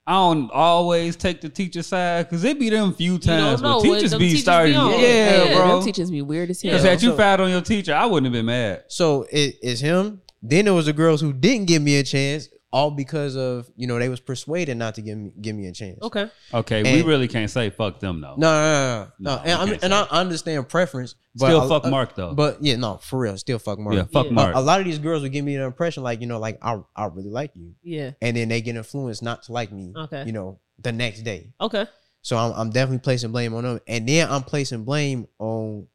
I don't always take the teacher side because it be them few times where teachers be starting. Yeah, bro. Them teachers be weird as hell. Because had you fired on your teacher, I wouldn't have been mad. So it's him. Then there was the girls who didn't give me a chance, all because of, you know, they was persuaded not to give me a chance. Okay. And we really can't say fuck them though. No. And I understand preference. But still fuck Mark though. But yeah, no, for real, still fuck Mark. Yeah, fuck Mark. A lot of these girls would give me the impression like, you know, like I really like you. Yeah. And then they get influenced not to like me. Okay. You know, the next day. Okay. So I'm definitely placing blame on them, and then I'm placing blame on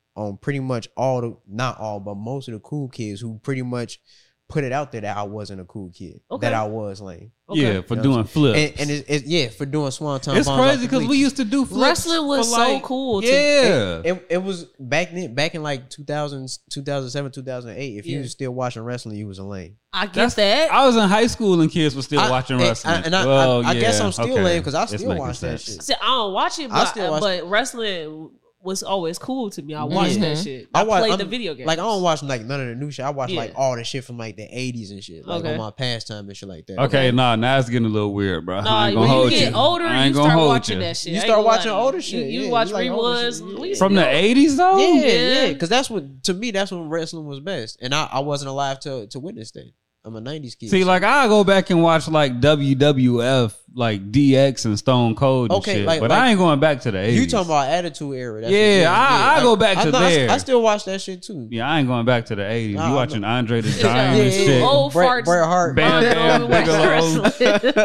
pretty much not all, but most of the cool kids who pretty much put it out there that I wasn't a cool kid. Okay. That I was lame. Okay. Yeah, for doing flips. And it's for doing swanton. It's crazy because we used to do flips. Wrestling was so cool. Yeah. It was back then, back in like 2000, 2007, 2008. If you were still watching wrestling, you was a lame. I guess that. I was in high school and kids were still watching wrestling. I guess I'm still lame because I still watch that shit. See, I don't watch it, but wrestling was always cool to me. I watched that shit. I played the video games. Like, I don't watch like none of the new shit. I watch like all the shit from like the 80s and shit. Like on my pastime and shit like that. Okay, now it's getting a little weird, bro. No, I ain't gonna hold you. When you get older, you start watching that shit. You start watching older shit. You watch reruns. From the 80s though? Yeah. Because that's what, to me, that's when wrestling was best. And I wasn't alive to witness that. I'm a 90s kid. See, like, I go back and watch like WWF, like DX and Stone Cold and shit. But I ain't going back to the 80s. You talking about Attitude Era. That's I go back to there. I still watch that shit too. Yeah, I ain't going back to the 80s. You watching Andre the Giant and shit. Old farts. Bret Hart. Bam,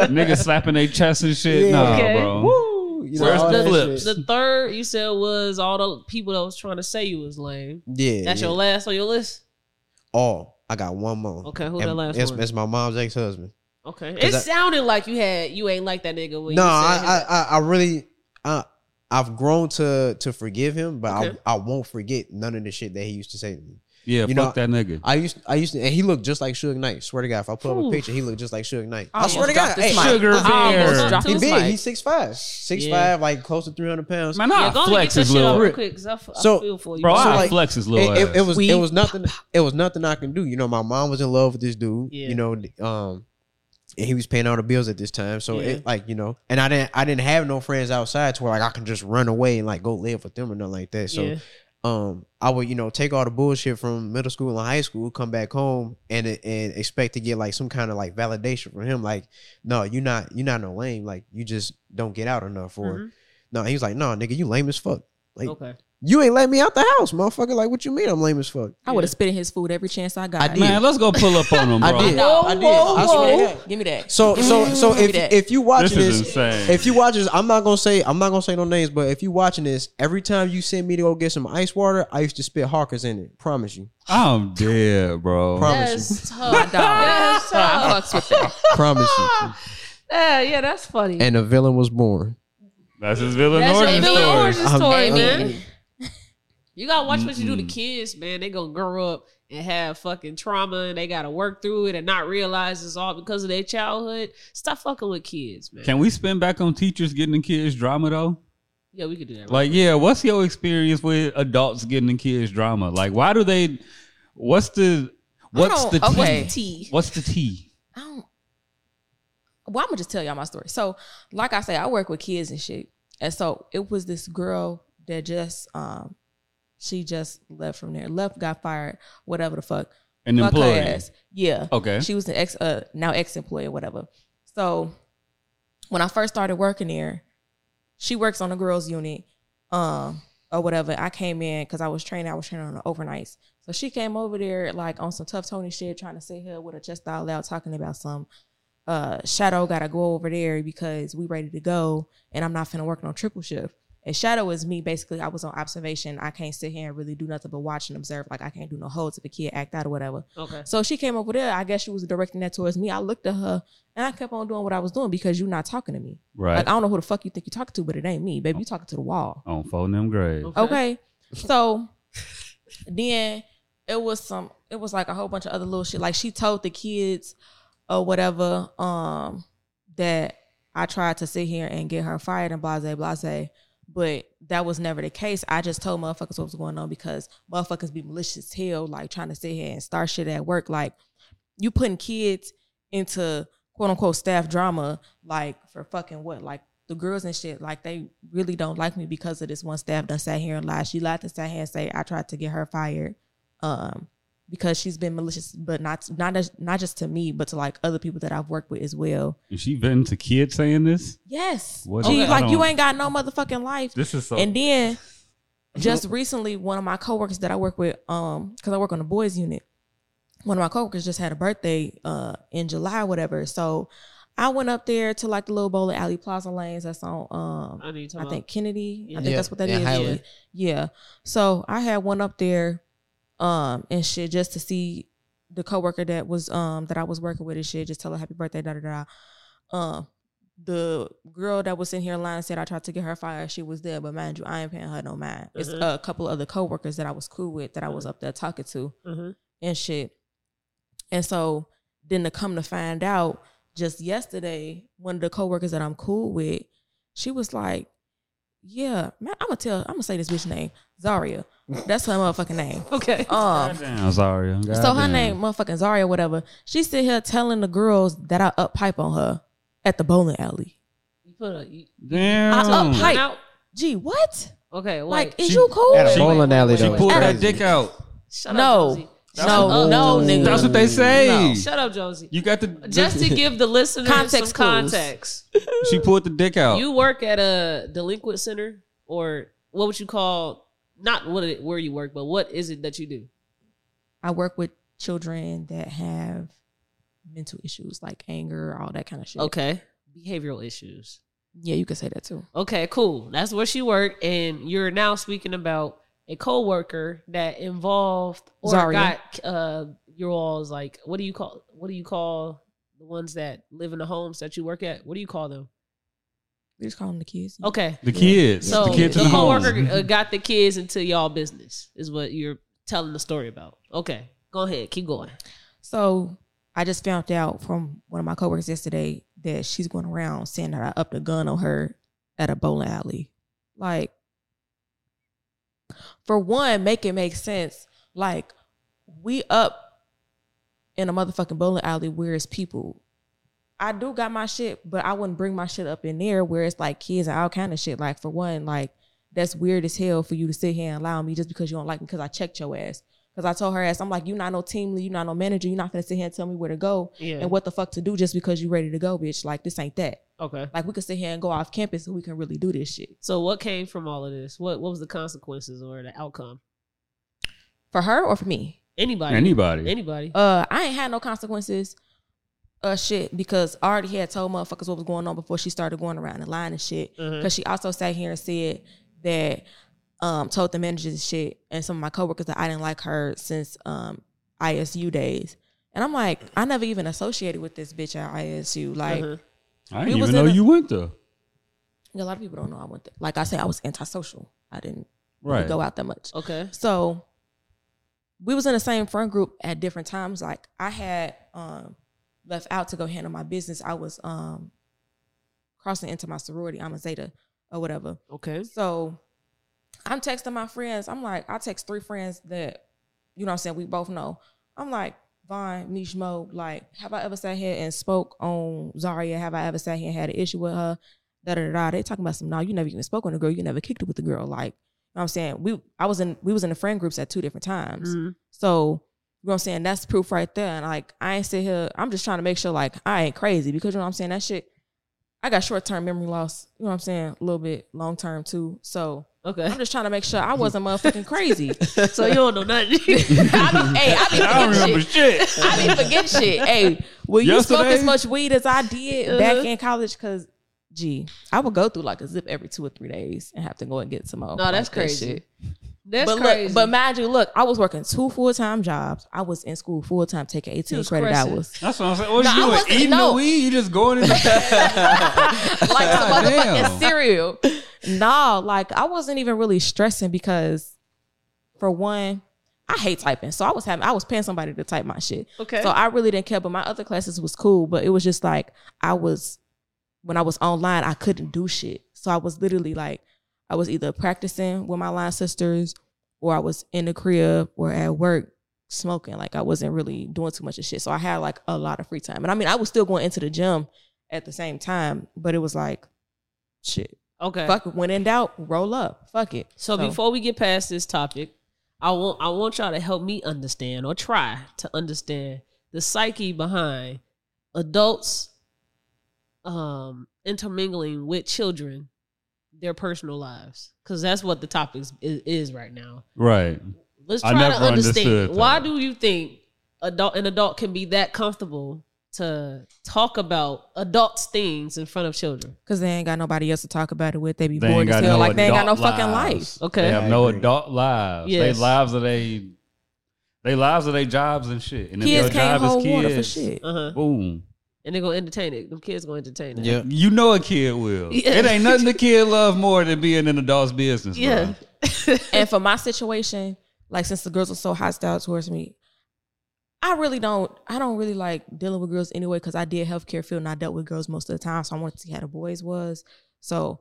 niggas slapping their chest and shit. Yeah. Nah, bro. Woo. You know, where's the flips? The third you said was all the people that was trying to say you was lame. Yeah. That's your last on your list? I got one more. Okay, who's that last one? It's my mom's ex-husband. Okay. It sounded like you ain't like that nigga. When I've grown to forgive him, but I won't forget none of the shit that he used to say to me. Yeah, you fuck know, that nigga. I used to, and he looked just like Suge Knight. Swear to God, if I put up a picture, he looked just like Suge Knight. I swear to God, Sugar Bear. He big. He's 6'5". 6'5", like close to 300 pounds. Man, I flex his little. I feel for you. Bro, I flex his little. It was nothing. It was nothing I can do. You know, my mom was in love with this dude. Yeah. You know, and he was paying all the bills at this time. So it like, you know, and I didn't have no friends outside to where like I can just run away and like go live with them or nothing like that. So. Yeah. I would, you know, take all the bullshit from middle school and high school, come back home and expect to get like some kind of like validation from him. Like, no, you're not no lame. Like, you just don't get out enough. Or no, he was like, no, nigga, you lame as fuck. Like, You ain't let me out the house, motherfucker. Like, what you mean I'm lame as fuck? I would have spit in his food every chance I got. I did. Man, let's go pull up on him, bro. I did. No, I did. Give me that. So if you watching this, if you watching this, I'm not gonna say no names, but if you watching this, every time you send me to go get some ice water, I used to spit Hawkers in it. Promise you. I'm dead, bro. Promise you. That's tough. Fucks with that. Promise you. Yeah, that's funny. And a villain was born. That's his villain origin story, man. You gotta watch what you do to kids, man. They gonna grow up and have fucking trauma and they gotta work through it and not realize it's all because of their childhood. Stop fucking with kids, man. Can we spin back on teachers getting the kids drama though? Yeah, we could do that. What's your experience with adults getting the kids drama? Like, why do they, what's the tea? I'm gonna just tell y'all my story. So like I say, I work with kids and shit. And so it was this girl that just, she just left from there. Left, got fired, whatever the fuck. An employee. Yeah. Okay. She was an ex-employee, whatever. So when I first started working there, she works on the girls' unit or whatever. I came in because I was training on the overnights. So she came over there like on some tough Tony shit, trying to sit here with her chest all out, talking about some Shadow gotta go over there because we ready to go and I'm not finna work on triple shift. And Shadow is me, basically. I was on observation. I can't sit here and really do nothing but watch and observe. Like, I can't do no holds if a kid act out or whatever. Okay. So she came over there. I guess she was directing that towards me. I looked at her, and I kept on doing what I was doing because you're not talking to me. Right. Like, I don't know who the fuck you think you're talking to, but it ain't me. Baby, you talking to the wall. On phone them grades. Okay. So then it was like a whole bunch of other little shit. Like, she told the kids or whatever that I tried to sit here and get her fired and blase, blase. But that was never the case. I just told motherfuckers what was going on because motherfuckers be malicious as hell, like trying to sit here and start shit at work. Like, you putting kids into quote unquote staff drama, like for fucking what? Like, the girls and shit, like, they really don't like me because of this one staff that sat here and lied. She lied to sat here and say I tried to get her fired because she's been malicious, but not just to me, but to like other people that I've worked with as well. Is she venting to kids saying this? Yes. She's like, you ain't got no motherfucking life. This is so. And then just recently, one of my coworkers that I work with, because I work on the boys unit, one of my coworkers just had a birthday in July or whatever. So I went up there to like the little bowling alley plaza lanes that's on I think Kennedy. Yeah. I think that's what that is. Highland. Yeah. So I had one up there. And shit, just to see the coworker that was that I was working with and shit, just tell her happy birthday, da da da. The girl that was in here lying said I tried to get her fired. She was there, but mind you, I ain't paying her no mind. Mm-hmm. It's a couple other coworkers that I was cool with that I was up there talking to and shit. And so then to come to find out, just yesterday, one of the coworkers that I'm cool with, she was like, yeah, man, I'm gonna say this bitch name, Zaria. That's her motherfucking name. Okay. Goddamn, Zaria. So her name, motherfucking Zaria, whatever. She sit here telling the girls that I up pipe on her at the bowling alley. Damn. I up pipe. Gee, what? Okay. Wait. Like, is she, you cool? At a bowling alley, though. She pulled that dick out. Shut up, Josie. No, nigga. That's what they say. No. Shut up, Josie. You got the just to give the listeners some context. She pulled the dick out. You work at a delinquent center, or what would you call? Not where you work, but what is it that you do? I work with children that have mental issues like anger, all that kind of shit. Okay. Behavioral issues. Yeah, you could say that too. Okay, cool. That's where she worked. And you're now speaking about a coworker that involved or Zaria. Got your all's like, what do you call the ones that live in the homes that you work at? What do you call them? We just call them the kids. Okay. The kids. So the kids in the coworker got the kids into y'all business is what you're telling the story about. Okay. Go ahead. Keep going. So I just found out from one of my coworkers yesterday that she's going around saying that I upped a gun on her at a bowling alley. Like, for one, make it make sense. Like, we up in a motherfucking bowling alley where it's people. I do got my shit, but I wouldn't bring my shit up in there where it's like kids and all kind of shit. Like, for one, like, that's weird as hell for you to sit here and allow me just because you don't like me because I checked your ass. Because I told her ass, I'm like, you're not no team lead, you're not no manager. You're not going to sit here and tell me where to go and what the fuck to do just because you're ready to go, bitch. Like, this ain't that. Okay. Like, we could sit here and go off campus and we can really do this shit. So what came from all of this? What was the consequences or the outcome? For her or for me? Anybody. I ain't had no consequences. Shit, because I already had told motherfuckers what was going on before she started going around the line and shit. Because she also sat here and said that... told the managers and shit and some of my coworkers that I didn't like her since ISU days. And I'm like, I never even associated with this bitch at ISU. Like, I didn't even know you went there. A lot of people don't know I went there. Like I said, I was antisocial. I didn't really go out that much. Okay. So we was in the same friend group at different times. Like I had left out to go handle my business. I was crossing into my sorority. I'm a Zeta or whatever. Okay. So... I'm texting my friends. I'm like, I text three friends that, you know what I'm saying, we both know. I'm like, Vaughn, Niche Mo, like, have I ever sat here and spoke on Zaria? Have I ever sat here and had an issue with her? Da-da-da-da. They talking about some, no, you never even spoke on the girl. You never kicked it with the girl. Like, you know what I'm saying? We was in the friend groups at two different times. So, you know what I'm saying? That's proof right there. And, like, I ain't sit here. I'm just trying to make sure, like, I ain't crazy. Because, you know what I'm saying? That shit, I got short-term memory loss. You know what I'm saying? A little bit long-term, too. So... Okay. I'm just trying to make sure I wasn't motherfucking crazy. So you don't know nothing. I don't remember shit. I be forgetting shit. Hey, you smoke as much weed as I did back in college? Because, gee, I would go through like a zip every 2 or 3 days and have to go and get some more. No, that's crazy. That's crazy. Look, but mind you, look, I was working 2 full-time jobs. I was in school full-time taking 18 credit hours. That's what I'm saying. What you doing? Eating the weed? You just going in the... like some motherfucking cereal. No, like I wasn't even really stressing because, for one, I hate typing. So I was paying somebody to type my shit. Okay. So I really didn't care, but my other classes was cool. But it was just like when I was online, I couldn't do shit. So I was literally like, I was either practicing with my line sisters, or I was in the crib or at work smoking. Like I wasn't really doing too much of shit. So I had like a lot of free time. And I mean, I was still going into the gym at the same time, but it was like, shit. Okay. Fuck it. When in doubt, roll up. Fuck it. So before we get past this topic, I want y'all to help me understand or try to understand the psyche behind adults intermingling with children, their personal lives. Because that's what the topic is right now. Right. Let's try to understand. Why do you think an adult can be that comfortable to talk about adults' things in front of children? Because they ain't got nobody else to talk about it with. They be bored as hell. Like, they ain't got no fucking life. Okay. They have no adult lives. Yes. They lives are they jobs and shit. And if your job is kids, for shit. Boom. And they're going to entertain it. Them kids going to entertain it. Yeah. You know a kid will. Yeah. It ain't nothing a kid love more than being in an adult's business. Yeah. And for my situation, like, since the girls are so hostile towards me, I don't really like dealing with girls anyway, because I did healthcare field and I dealt with girls most of the time. So I wanted to see how the boys was. So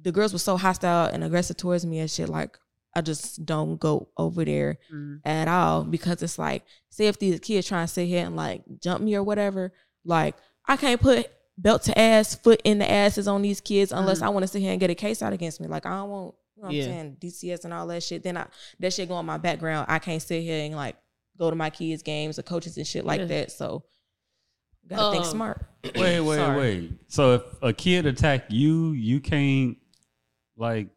the girls were so hostile and aggressive towards me and shit. Like, I just don't go over there at all, because it's like, say if these kids trying to sit here and like jump me or whatever, like I can't put belt to ass, foot in the asses on these kids unless I want to sit here and get a case out against me. Like, I don't want, you know what I'm saying, DCS and all that shit. Then that shit go on my background. I can't sit here and like go to my kids' games or coaches and shit like that. So, gotta think smart. Wait. So if a kid attack you, you can't, like...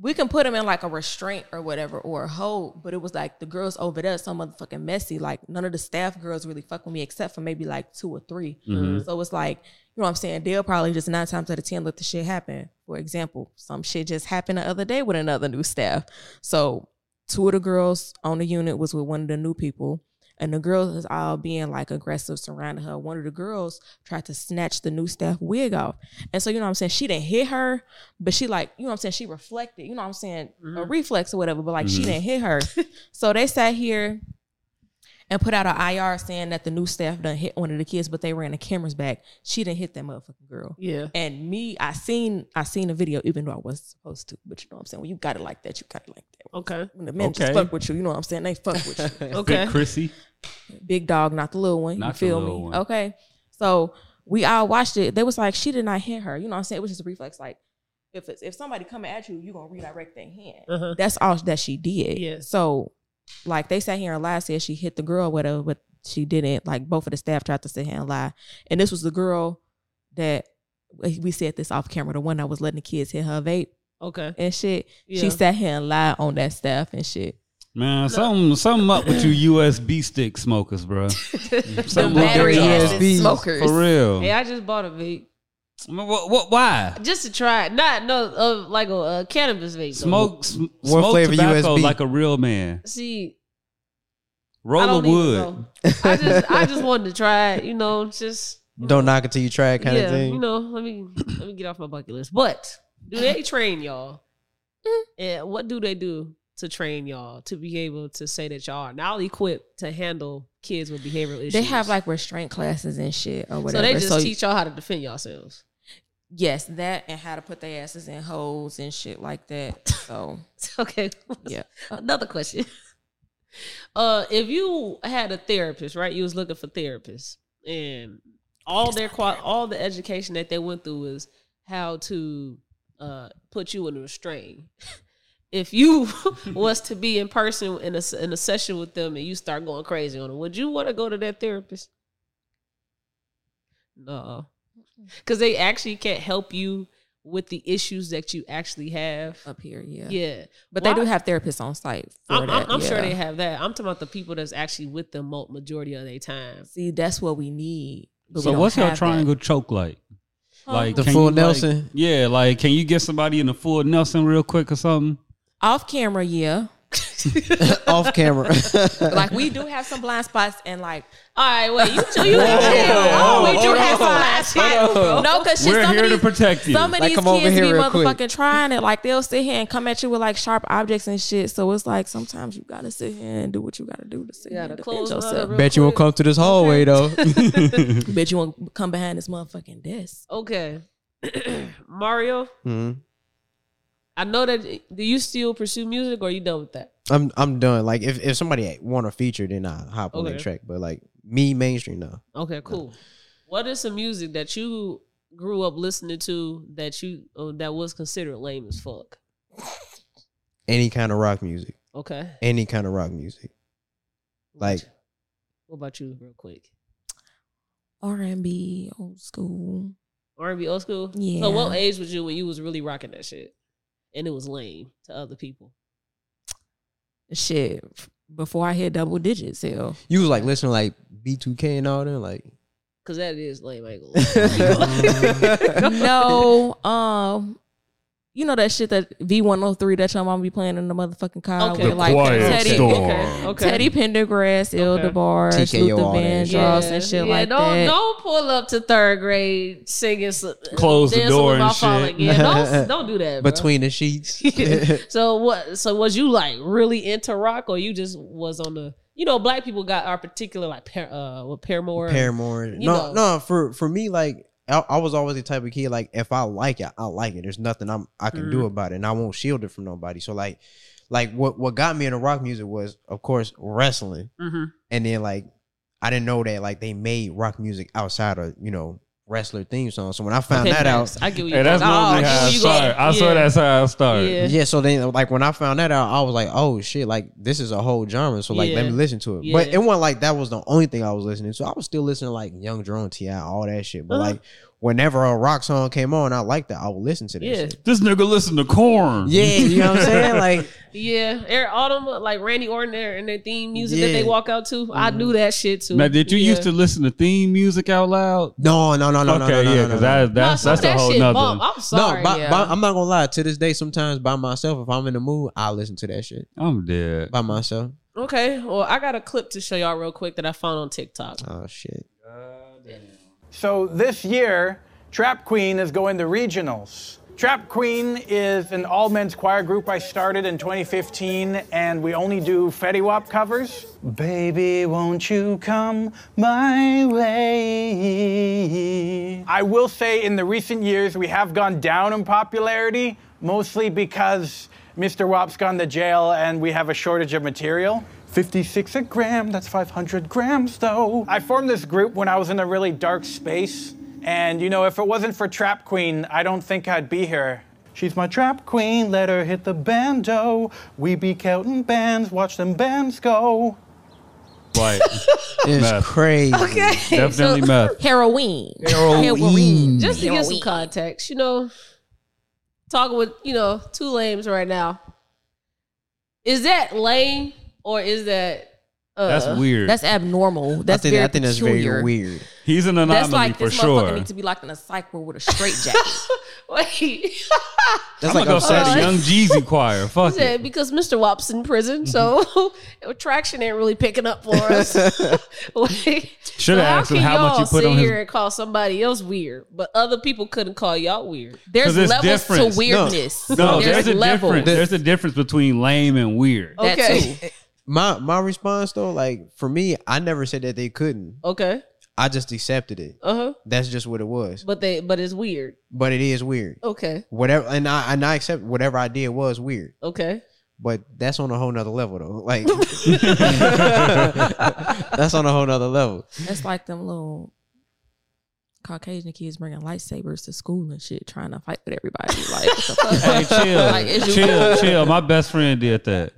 We can put them in like a restraint or whatever, or a hold, but it was like the girls over there so motherfucking messy. Like, none of the staff girls really fuck with me except for maybe like 2 or 3. So it's like, you know what I'm saying? They'll probably just 9 times out of 10 let the shit happen. For example, some shit just happened the other day with another new staff. So... 2 of the girls on the unit was with one of the new people, and the girls is all being like aggressive surrounding her. One of the girls tried to snatch the new staff wig off. And so, you know what I'm saying? She didn't hit her, but she like, you know what I'm saying? She reflected, you know what I'm saying? A reflex or whatever, but like she didn't hit her. So they sat here and put out an IR saying that the new staff done hit one of the kids, but they ran the cameras back. She didn't hit that motherfucking girl. Yeah. And me, I seen the video, even though I wasn't supposed to. But you know what I'm saying? When you got it like that, you got it like that. Okay. When the men just fuck with you, you know what I'm saying? They fuck with you. Okay. Big Chrissy. Big dog, not the little one. Not you feel the little me? One. Okay. So we all watched it. They was like, she did not hit her. You know what I'm saying? It was just a reflex. Like, if somebody coming at you, you gonna redirect their hand. That's all that she did. Yeah. So like they sat here and lied, said she hit the girl with her, but she didn't. Like both of the staff tried to sit here and lie. And this was the girl that we said this off camera, the one that was letting the kids hit her vape. Okay. And shit. Yeah. She sat here and lied on that staff and shit. Man, look. something up with you USB stick smokers, bro. Some battery USB smokers. For real. Hey, I just bought a vape. What? Why? Just to try it. Like a cannabis vape. Smoke flavor tobacco USB? Like a real man. See, roll of wood. I just wanted to try it. You know, just don't knock it till you try it, kind of thing. You know, let me get off my bucket list. But do they train y'all? And what do they do to train y'all to be able to say that y'all are not equipped to handle kids with behavioral issues? They have like restraint classes and shit or whatever. So they just teach y'all how to defend yourselves. Yes, that and how to put their asses in holes and shit like that. So okay, yeah. Another question: if you had a therapist, right? You was looking for therapists, and all the education that they went through was how to put you in a restraint. If you was to be in person in a session with them and you start going crazy on them, would you want to go to that therapist? No. Because they actually can't help you with the issues that you actually have. Up here, yeah. Yeah. But they do have therapists on site. I'm sure they have that. I'm talking about the people that's actually with them majority of their time. See, that's what we need. So what's your triangle choke like? Like the full Nelson? Like can you get somebody in the full Nelson real quick or something? Off camera, yeah. Off camera. Like we do have some blind spots and like, all right, wait, you ain't chill. We do have some blind spots. No, because we're here to protect you. Some of these kids be motherfucking trying it. Like they'll sit here and come at you with like sharp objects and shit. So it's like sometimes you gotta sit here and do what you gotta do to sit here and defend yourself. Bet you won't come to this hallway though. Bet you won't come behind this motherfucking desk. Okay. Mario. Mm-hmm. I know that. Do you still pursue music, or are you done with that? I'm done. Like if somebody want a feature, then I hop on that track. But like me, mainstream now. Okay, cool. No. What is some music that you grew up listening to that you that was considered lame as fuck? Any kind of rock music. Okay. Any kind of rock music. Like, what about you, real quick? R&B, old school. R&B, old school. Yeah. So what age was you when you was really rocking that shit? And it was lame to other people. Shit. Before I hit double digits, hell. You was like listening to like B2K and all that, like. Cause that is lame. I ain't gonna lie. No. You know that shit that V103 that your mama be playing in the motherfucking car with like Teddy, Teddy Pendergrass, Ildebar, Luther Vandross and shit like that. Don't pull up to third grade singing. Close the door and shit. Falling. Yeah, don't do that. Bro. Between the sheets. So was you like really into rock, or you just was on the? You know, black people got our particular like Paramore. Paramore. No. For me, like. I was always the type of kid, like, if I like it, I like it. There's nothing I can do about it, and I won't shield it from nobody. So, like what got me into rock music was, of course, wrestling. Mm-hmm. And then, like, I didn't know that, like, they made rock music outside of, you know, wrestler theme songs. So when I found that out. I get what you're that's normally how I started. I saw that's how I started. Yeah, so then, like, when I found that out, I was like, oh, shit, like, this is a whole genre. So, like, let me listen to it. Yeah. But it wasn't like that was the only thing I was listening to. I was still listening to, like, Young Drone, T.I., all that shit. But, like, whenever a rock song came on, I liked that. I would listen to that shit. This nigga listen to Korn. Yeah, you know what I'm saying? Like, yeah, all them, like, Randy Orton there and their theme music that they walk out to. Mm-hmm. I knew that shit, too. Now, did you used to listen to theme music out loud? No. Because that's a whole nother. I'm sorry. I'm not going to lie. To this day, sometimes by myself, if I'm in the mood, I listen to that shit. I'm dead. By myself. Okay. Well, I got a clip to show y'all real quick that I found on TikTok. Oh, shit. So this year, Trap Queen is going to regionals. Trap Queen is an all-men's choir group I started in 2015, and we only do Fetty Wap covers. Baby, won't you come my way? I will say in the recent years, we have gone down in popularity, mostly because Mr. Wap's gone to jail and we have a shortage of material. 56 a gram, that's 500 grams though. I formed this group when I was in a really dark space. And you know, if it wasn't for Trap Queen, I don't think I'd be here. She's my trap queen, let her hit the banjo. We be counting bands, watch them bands go. Like, it's meth. Crazy. Okay. Definitely so, meth. Heroin. Just to give some context, you know, talking with, you know, two lames right now. Is that lame or is that... that's weird. That's abnormal. That's I think that's very weird. He's an anomaly for sure. That's like this motherfucker needs to be locked in a psych ward with a straight jacket. Wait. That's I'm like upset the Young Jeezy choir. Fuck it. Said, because Mr. Wap's in prison, so attraction ain't really picking up for us. Like, should have asked him how much you put on his... here and call somebody else weird, but other people couldn't call y'all weird. There's levels to weirdness. No, there's a difference. There's a difference between lame and weird. Okay. That too. My response though, like for me, I never said that they couldn't. Okay. I just accepted it. Uh-huh. That's just what it was. But it's weird. But it is weird. Okay. Whatever, and I accept whatever I did was weird. Okay. But that's on a whole nother level though. Like that's on a whole nother level. That's like them little Caucasian kids bringing lightsabers to school and shit, trying to fight with everybody. Like, what the fuck? Hey, chill, chill. My best friend did that.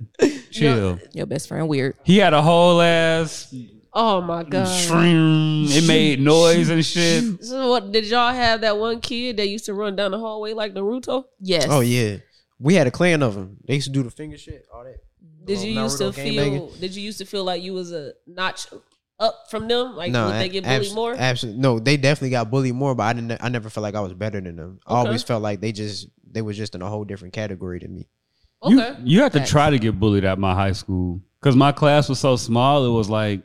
Chill. Your best friend weird. He had a whole ass. Oh my god! It made noise and shit. So what, did y'all have that one kid that used to run down the hallway like Naruto? Yes. Oh yeah, we had a clan of them. They used to do the finger shit, all that. Did you used to feel like you was a notch up from them? Like, would they get bullied more? Absolutely. No, they definitely got bullied more, but I never felt like I was better than them. Okay. I always felt like they was just in a whole different category than me. Okay. You had to try to get bullied at my high school because my class was so small. It was like,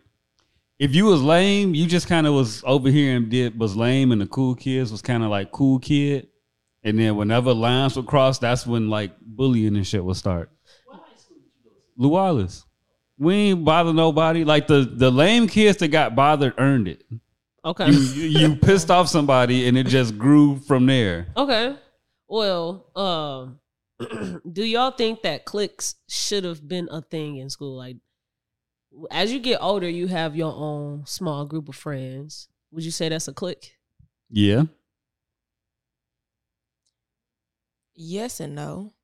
if you was lame, you just kind of was over here and was lame, and the cool kids was kind of like cool kid. And then whenever lines would cross, that's when like bullying and shit would start. What high school did you go to? Lualis. We ain't bother nobody. Like the lame kids that got bothered earned it. Okay. You pissed off somebody and it just grew from there. Okay. Well, do y'all think that cliques should have been a thing in school? Like, as you get older, you have your own small group of friends. Would you say that's a clique? Yeah. Yes and no.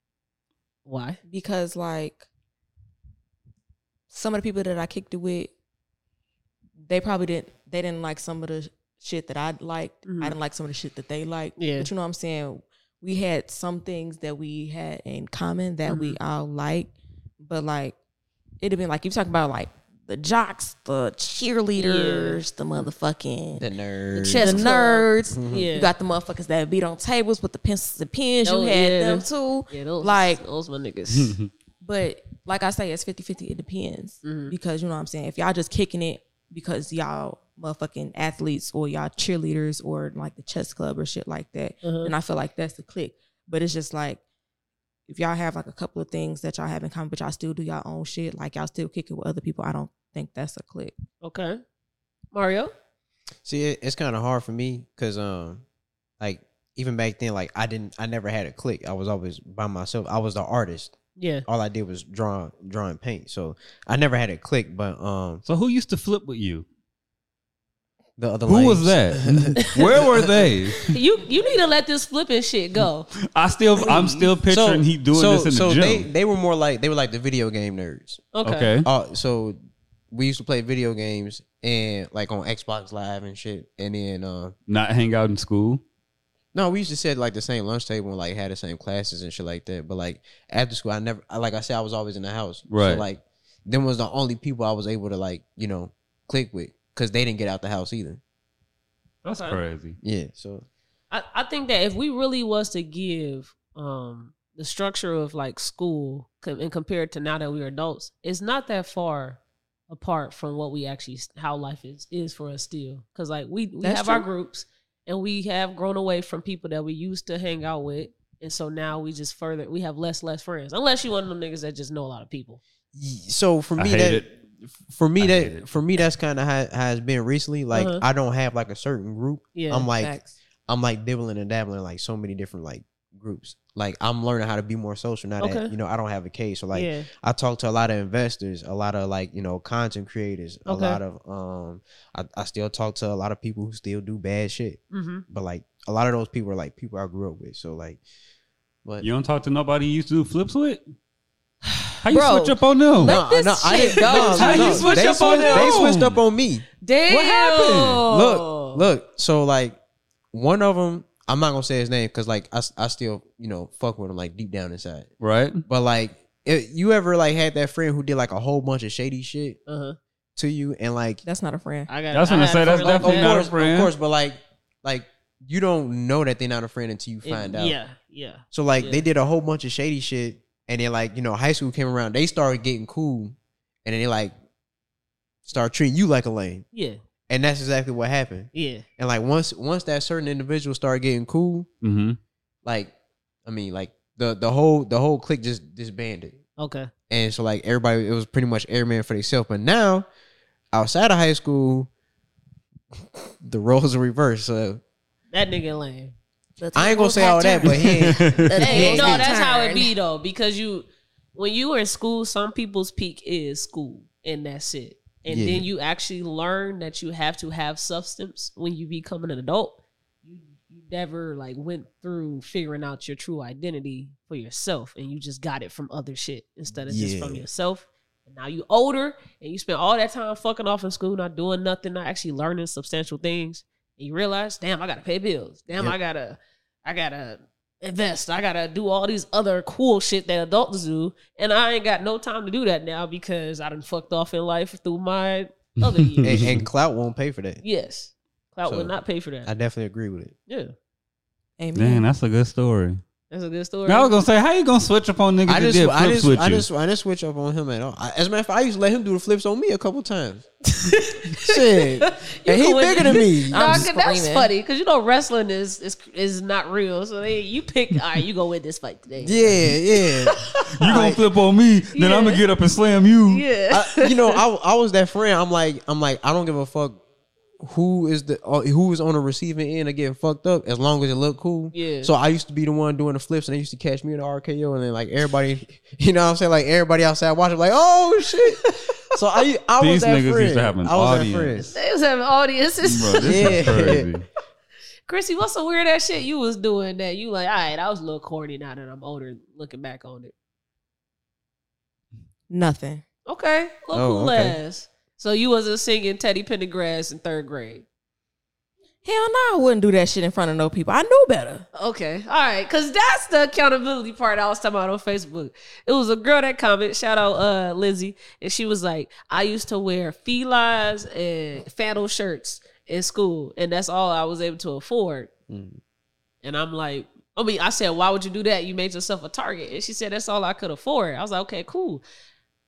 Why? Because, like, some of the people that I kicked it with, they probably didn't like some of the shit that I liked. Mm-hmm. I didn't like some of the shit that they liked. Yeah. But you know what I'm saying? We had some things that we had in common that mm-hmm. we all liked. But like, it'd have been like, you talking about like the jocks, the cheerleaders, the motherfucking... The nerds. The nerds. Mm-hmm. Yeah. You got the motherfuckers that beat on tables with the pencils and pins. Oh, you had them too. Yeah, those my niggas. But... Like I say, it's 50-50. It depends. Mm-hmm. Because, you know what I'm saying? If y'all just kicking it because y'all motherfucking athletes or y'all cheerleaders or like the chess club or shit like that, mm-hmm. then I feel like that's the clique. But it's just like, if y'all have like a couple of things that y'all have in common, but y'all still do y'all own shit, like y'all still kick it with other people, I don't think that's a clique. Okay. Mario? See, it's kind of hard for me because, like, even back then, like, I never had a clique. I was always by myself. I was the artist. Yeah. All I did was draw and paint. So I never had a clique, but so who used to flip with you? The other who lames. Was that? Where were they? You need to let this flipping shit go. I'm still picturing this in the gym. They were more like, they were like the video game nerds. Okay. So we used to play video games and like on Xbox Live and shit, and then not hang out in school. No, we used to sit at like the same lunch table and like had the same classes and shit like that. But like after school, like I said, I was always in the house. Right. So like, them was the only people I was able to like, you know, click with because they didn't get out the house either. That's crazy. Yeah. So I think that if we really was to give the structure of like school and compare it to now that we're adults, it's not that far apart from what we actually, how life is for us still. Because like we have true. Our groups. And we have grown away from people that we used to hang out with. And so now we have less friends. Unless you're one of them niggas that just know a lot of people. So for me, that's kind of how it's been recently. Like, uh-huh. I don't have like a certain group. Yeah, I'm like, facts. I'm like dibbling and dabbling in like so many different like groups. Like, I'm learning how to be more social now that, you know, I don't have a case. So like, I talk to a lot of investors, a lot of like, you know, content creators, a lot of, I still talk to a lot of people who still do bad shit. Mm-hmm. But like, a lot of those people are like people I grew up with. So like, But you don't talk to nobody you used to do flips with? How you switch up on them? They switched up on me. Damn. What happened? Look. So like one of them, I'm not gonna say his name because like I still, you know, fuck with him like deep down inside. Right. But like if you ever like had that friend who did like a whole bunch of shady shit to you and like that's not a friend. That's definitely not a friend. Of course, but like you don't know that they're not a friend until you find out. Yeah. So like they did a whole bunch of shady shit. And then, like, you know, high school came around. They started getting cool. And then they, like, start treating you like a lame. Yeah. And that's exactly what happened. Yeah. And, like, once that certain individual started getting cool, like, I mean, like, the whole clique just disbanded. Okay. And so, like, everybody, it was pretty much airman for themselves. But now, outside of high school, the roles are reversed. So that nigga lame. I ain't gonna say all that, but that's how it be though. Because when you were in school, some people's peak is school, and that's it. And then you actually learn that you have to have substance when you become an adult. You never like went through figuring out your true identity for yourself, and you just got it from other shit instead of just from yourself. And now you older, and you spend all that time fucking off in school, not doing nothing, not actually learning substantial things. You realize, damn, I gotta pay bills. Damn, yep. I gotta invest. I gotta do all these other cool shit that adults do, and I ain't got no time to do that now because I done fucked off in life through my other years. And clout won't pay for that. Yes, clout will not pay for that. I definitely agree with it. Yeah, amen. Damn, that's a good story. That's a good story. Now I was gonna say, how you gonna switch up on niggas? I didn't switch up on him at all. As a matter of fact, I used to let him do the flips on me a couple times. Shit, and he bigger than me. That's funny because you know wrestling is not real. So you pick. All right, you gonna win this fight today. Yeah, yeah. You gonna flip on me, then I'm gonna get up and slam you. Yeah. I was that friend. I'm like, I don't give a fuck. Who is on the receiving end of getting fucked up as long as it looked cool? Yeah. So I used to be the one doing the flips, and they used to catch me in the RKO, and then like everybody, you know what I'm saying, like everybody outside watching, like oh shit. So I was that friend. These niggas used to have an audience. They was having audiences. Bro, this is crazy. Chrissy, what's some weird ass shit you was doing that you like? All right, I was a little corny now that I'm older, looking back on it. Nothing. Okay, cool ass. So you wasn't singing Teddy Pendergrass in third grade? Hell no, I wouldn't do that shit in front of no people. I knew better. Okay. All right. Because that's the accountability part I was talking about on Facebook. It was a girl that commented, shout out Lizzie, and she was like, I used to wear felines and flannel shirts in school, and that's all I was able to afford. Mm. And I'm like, I said, why would you do that? You made yourself a target. And she said, that's all I could afford. I was like, okay, cool.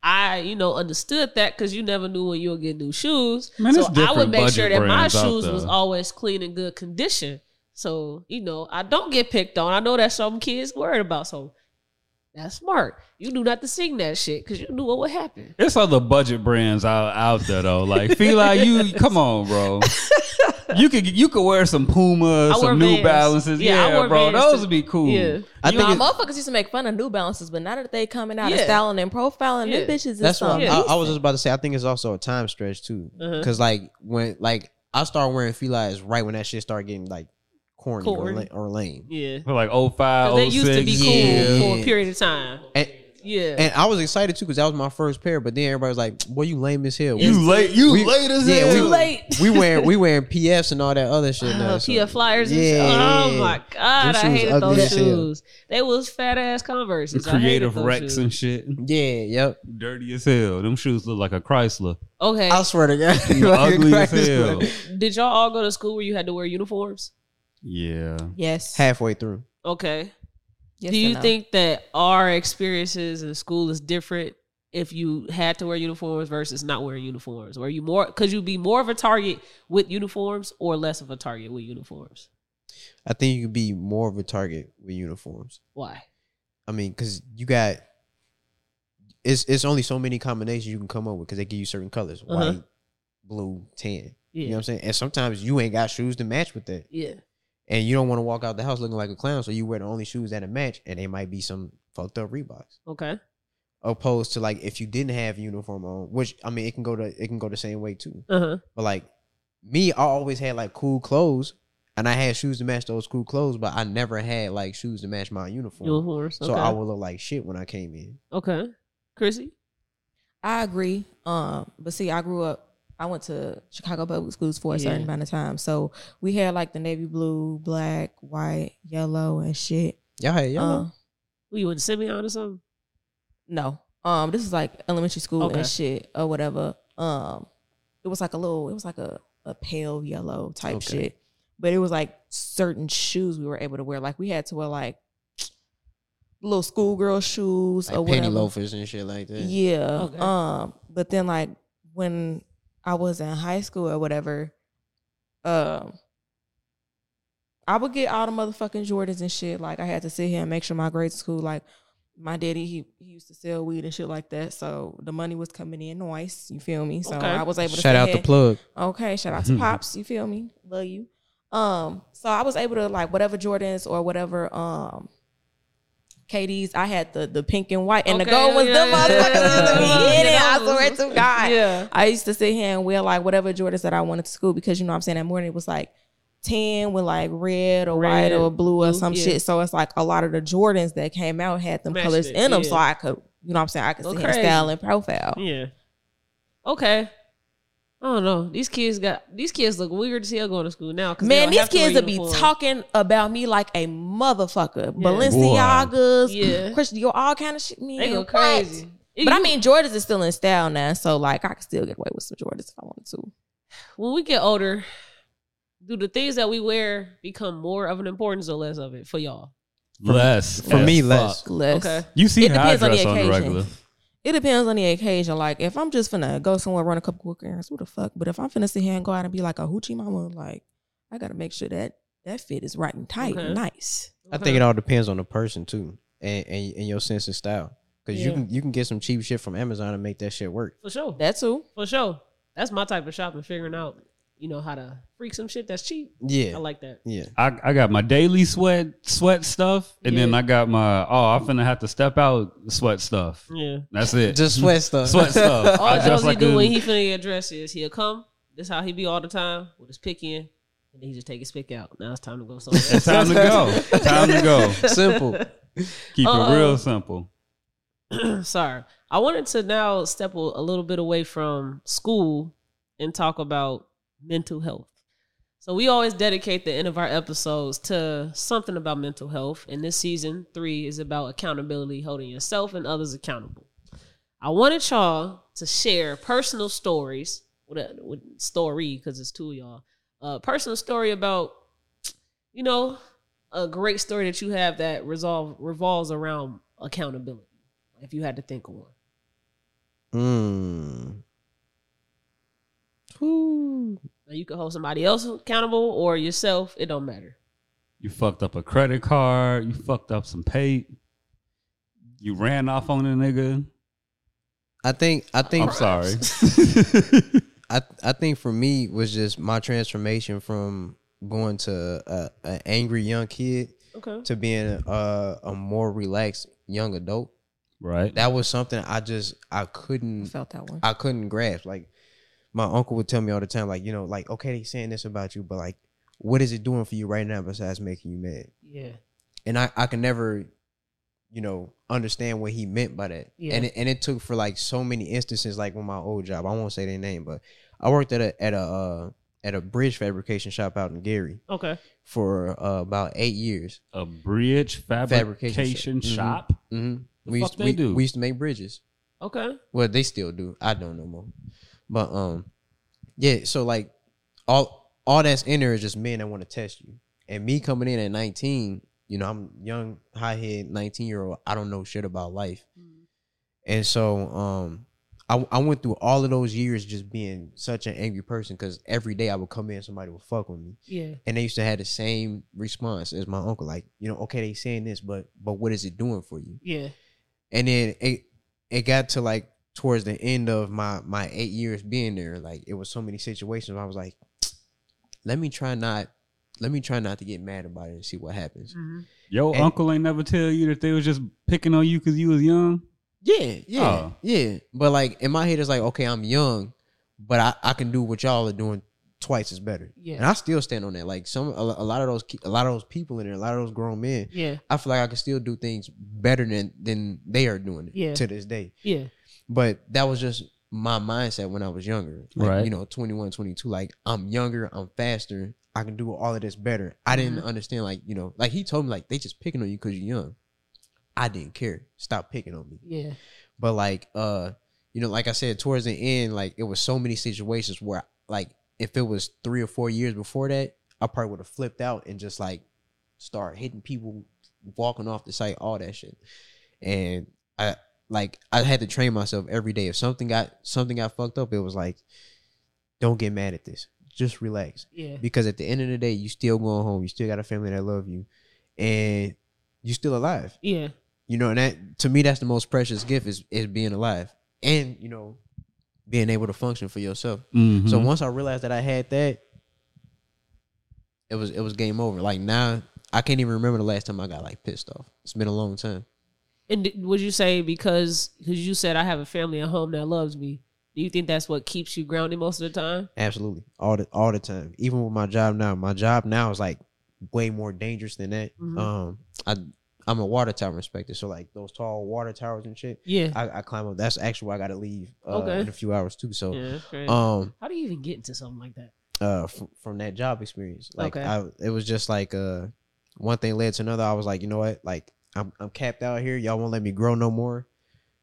I, understood that because you never knew when you would get new shoes. Man, so I would make sure that my shoes was always clean and good condition. So, I don't get picked on. I know that's something kids worried about. So that's smart. You knew not to sing that shit because you knew what would happen. It's other budget brands out there though. Like Fila, you come on, bro. You could wear some Pumas, some New Balances. Yeah bro. Those would be cool. Yeah. Motherfuckers used to make fun of New Balances, but now that they coming out and styling and profiling them bitches. That's what I was just about to say. I think it's also a time stretch too. Because when I started wearing Fila's right when that shit started getting like corny or lame. Yeah. For like 05, 06. They used to be cool for a period of time. And I was excited too because that was my first pair. But then everybody was like, "Boy, you lame as hell. You late as hell. Yeah, we wearing PFs and all that other shit now. PF flyers. Yeah. And shit. Oh my god, I hated those shoes. They was fat ass Converses. Creative Rex and shit. Yeah. Yep. Dirty as hell. Them shoes look like a Chrysler. Okay. I swear to God. Ugly as hell. Did y'all all go to school where you had to wear uniforms? Yeah. Yes. Halfway through. Okay. Yes. Do you think that our experiences in school is different if you had to wear uniforms versus not wearing uniforms? Were you more, could you be more of a target with uniforms or less of a target with uniforms? I think you could be more of a target with uniforms. Why? Because you got, it's only so many combinations you can come up with because they give you certain colors. White, blue, tan. Yeah. You know what I'm saying? And sometimes you ain't got shoes to match with that. Yeah. And you don't want to walk out the house looking like a clown, so you wear the only shoes that match, and they might be some fucked up Reeboks. Okay. Opposed to like if you didn't have uniform on, which it can go the same way too. But like me, I always had like cool clothes. And I had shoes to match those school clothes, but I never had like shoes to match my uniform. Uniforms, okay. So I would look like shit when I came in. Okay. Chrissy? I agree. But see, I grew up, I went to Chicago Public Schools for a certain amount of time. So we had like the navy blue, black, white, yellow, and shit. Y'all had yellow? You went to Simeon or something? No. This is like elementary school and shit or whatever. It was like a little, it was like a pale yellow type shit. But it was like certain shoes we were able to wear. Like we had to wear like little schoolgirl shoes like or whatever. Penny loafers and shit like that. Yeah. Okay. But then like when I was in high school or whatever, I would get all the motherfucking Jordans and shit. Like I had to sit here and make sure my grades in school. Like my daddy, he used to sell weed and shit like that. So the money was coming in nice. You feel me? So I was able to shout out the plug. Okay. Shout out to Pops. You feel me? Love you. So I was able to like whatever Jordans or whatever KDs, I had the pink and white and the gold was the motherfuckers in it. I swear to God. Yeah. I used to sit here and wear like whatever Jordans that I wanted to school because you know what I'm saying, that morning it was like tan with like red or white or blue or some shit. So it's like a lot of the Jordans that came out had them colors in them. So I could, you know what I'm saying, I could see him style and profile. Yeah. Okay. I don't know. These kids look weird as hell going to school now. Man, these kids will be talking about me like a motherfucker. Yeah. Balenciagas, Christian, all kind of shit. Man, they go crazy. But I mean, Jordans is still in style now, so like I can still get away with some Jordans if I wanted to. When we get older, do the things that we wear become more of an importance or less of it for y'all? Less. For me, less. Okay. You see how I dress on the regular. It depends on the occasion. Like, if I'm just finna go somewhere, run a couple quick errands, who the fuck? But if I'm finna sit here and go out and be like a hoochie mama, like, I gotta make sure that fit is right and tight and nice. Okay. I think it all depends on the person, too, and your sense of style. Because you can get some cheap shit from Amazon and make that shit work. For sure. That, too. For sure. That's my type of shopping, figuring out, you know, how to freak some shit that's cheap. Yeah. I like that. Yeah. I got my daily sweat stuff. And then I got my, I'm finna have to step out sweat stuff. Yeah. That's it. Just sweat stuff. All Josie like do when he finna get dressed is he'll come. This how he be all the time with his pick in. And then he just take his pick out. Now it's time to go somewhere else. It's time to go. Simple. Keep it real simple. Sorry. I wanted to now step a little bit away from school and talk about mental health. So we always dedicate the end of our episodes to something about mental health, and this season 3 is about accountability, holding yourself and others accountable. I wanted y'all to share personal stories with story, because it's 2 of y'all, personal story about, you know, a great story that you have that revolves around accountability, if you had to think of one. Ooh. You can hold somebody else accountable or yourself. It don't matter. You fucked up a credit card. You fucked up some pay. You ran off on a nigga. I think. I'm sorry. I think for me was just my transformation from going to an angry young kid to being a more relaxed young adult. Right. That was something I couldn't grasp. Like, my uncle would tell me all the time, like, you know, like, okay, they saying this about you, but like, what is it doing for you right now besides making you mad? Yeah. And I can never, you know, understand what he meant by that. Yeah. And it took for like so many instances, like with my old job, I won't say their name, but I worked at a bridge fabrication shop out in Gary. Okay. For about 8 years. A bridge fabrication shop? Mm-hmm. We used to make bridges. Okay. Well, they still do. I don't know more. But so like all that's in there is just men that want to test you. And me coming in at 19, you know, I'm young, high-head, 19-year-old. I don't know shit about life. Mm-hmm. And so I went through all of those years just being such an angry person because every day I would come in, somebody would fuck with me. Yeah. And they used to have the same response as my uncle. Like, you know, okay, they saying this, but what is it doing for you? Yeah. And then it got to like, towards the end of my 8 years being there, like it was so many situations where I was like, let me try not to get mad about it and see what happens. Mm-hmm. Your uncle ain't never tell you that they was just picking on you because you was young? Yeah. But like in my head it's like, okay, I'm young, but I can do what y'all are doing twice is better. Yeah. And I still stand on that. Like a lot of those people in there, a lot of those grown men. Yeah. I feel like I can still do things better than they are doing it to this day. Yeah. But that was just my mindset when I was younger. Like, right. You know, 21, 22, like I'm younger, I'm faster, I can do all of this better. I didn't understand, like, you know, like he told me, like, they just picking on you because you're young. I didn't care. Stop picking on me. Yeah. But like, you know, like I said, towards the end, like it was so many situations where like if it was 3 or 4 years before that, I probably would have flipped out and just like start hitting people, walking off the site, all that shit. And I had to train myself every day. If something got fucked up, it was like, don't get mad at this. Just relax. Yeah. Because at the end of the day, you still going home. You still got a family that love you. And you're still alive. Yeah. You know, and that, to me, that's the most precious gift is being alive. And, you know, being able to function for yourself. Mm-hmm. So once I realized that I had that, it was game over. Like now, I can't even remember the last time I got like pissed off. It's been a long time. And would you say because you said I have a family at home that loves me, do you think that's what keeps you grounded most of the time? Absolutely. All the time. Even with my job now. My job now is like way more dangerous than that. Mm-hmm. I'm a water tower inspector. So like those tall water towers and shit. Yeah. I climb up. That's actually why I got to leave in a few hours too. So how do you even get into something like that? From that job experience. Like it was just like one thing led to another. I was like, you know what? Like I'm capped out here. Y'all won't let me grow no more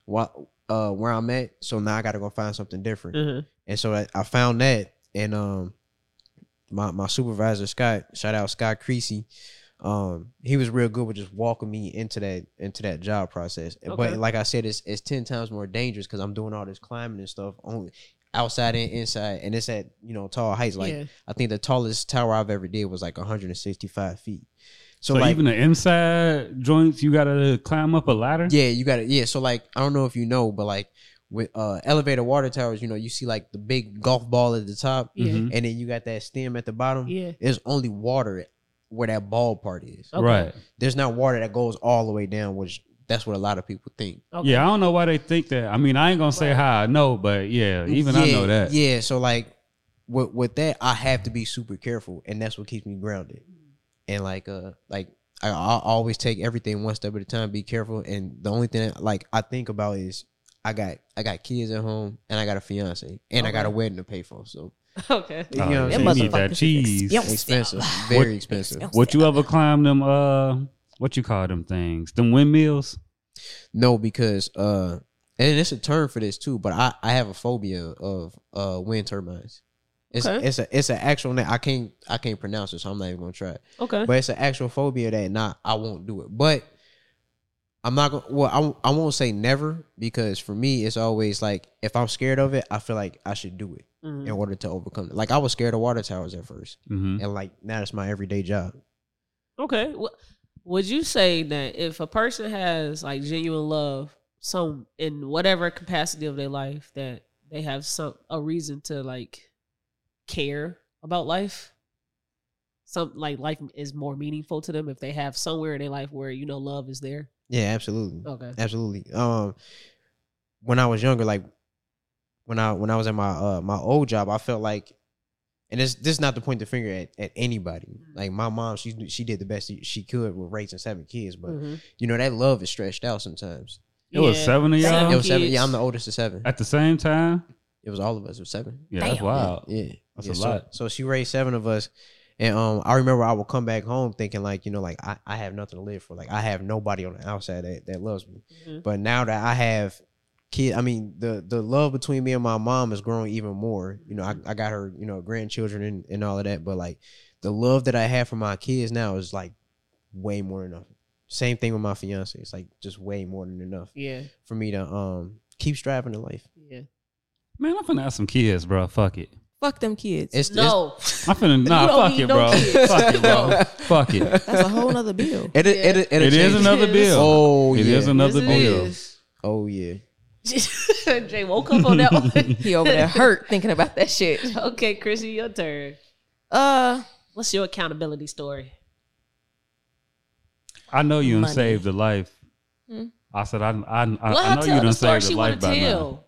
where I'm at. So now I got to go find something different. Mm-hmm. And so I found that. And my supervisor, Scott, shout out Scott Creasy. He was real good with just walking me into that job process. Okay. But like I said, it's 10 times more dangerous because I'm doing all this climbing and stuff only outside and inside. And it's at, you know, tall heights. Like I think the tallest tower I've ever did was like 165 feet. So like, even the inside joints, you got to climb up a ladder? Yeah, you got to. Yeah. So like, I don't know if you know, but like with elevator water towers, you know, you see like the big golf ball at the top and then you got that stem at the bottom. Yeah. There's only water where that ball part is. Okay. Right. There's not water that goes all the way down, which that's what a lot of people think. Okay. Yeah, I don't know why they think that. I mean, I ain't going to say how I know, but I know that. Yeah, so like with that, I have to be super careful, and that's what keeps me grounded. And like I always take everything one step at a time, be careful, and the only thing that, like I think about is I got kids at home, and I got a fiance, and I got a wedding to pay for, so. Okay. You know what I'm saying? You need that cheese. Expensive. Very expensive. Would you ever climb them what you call them things? Them windmills? No, because and it's a term for this too, but I have a phobia of wind turbines. It's an actual name. I can't pronounce it, so I'm not even gonna try it. Okay. But it's an actual phobia that I won't do it. But I'm not gonna. Well, I won't say never, because for me it's always like if I'm scared of it, I feel like I should do it in order to overcome it. Like I was scared of water towers at first, and like now it's my everyday job. Okay, well, would you say that if a person has like genuine love, some in whatever capacity of their life, that they have a reason to like care about life? Some like life is more meaningful to them if they have somewhere in their life where you know love is there. Yeah, absolutely. Okay. Absolutely. When I was younger, like when I was at my my old job, I felt like, and this is not to point the finger at anybody. Like my mom, she did the best she could with raising 7 kids, but you know that love is stretched out sometimes. It was 7 of y'all. It was 7. Yeah, I'm the oldest of 7. At the same time, it was all of us. It was 7. Yeah, that's wild. Yeah, that's a lot. So she raised 7 of us. And I remember I would come back home thinking like, you know, like I have nothing to live for. Like I have nobody on the outside that loves me. Mm-hmm. But now that I have kids, I mean, the love between me and my mom is growing even more. You know, I got her, you know, grandchildren and all of that. But like the love that I have for my kids now is like way more than enough. Same thing with my fiance. It's like just way more than enough. Yeah. For me to keep striving in life. Yeah. Man, I'm finna have some kids, bro. Fuck it. Fuck them kids. I'm finna fuck it, bro. Fuck it, bro. Fuck it. That's a whole nother bill. It is another bill. Oh, yeah. It is another bill. Oh, yeah. Jay woke up on that one. He over there hurt thinking about that shit. Okay, Chrissy, your turn. What's your accountability story? I know you done saved a life. I said, I know you done saved a life by now.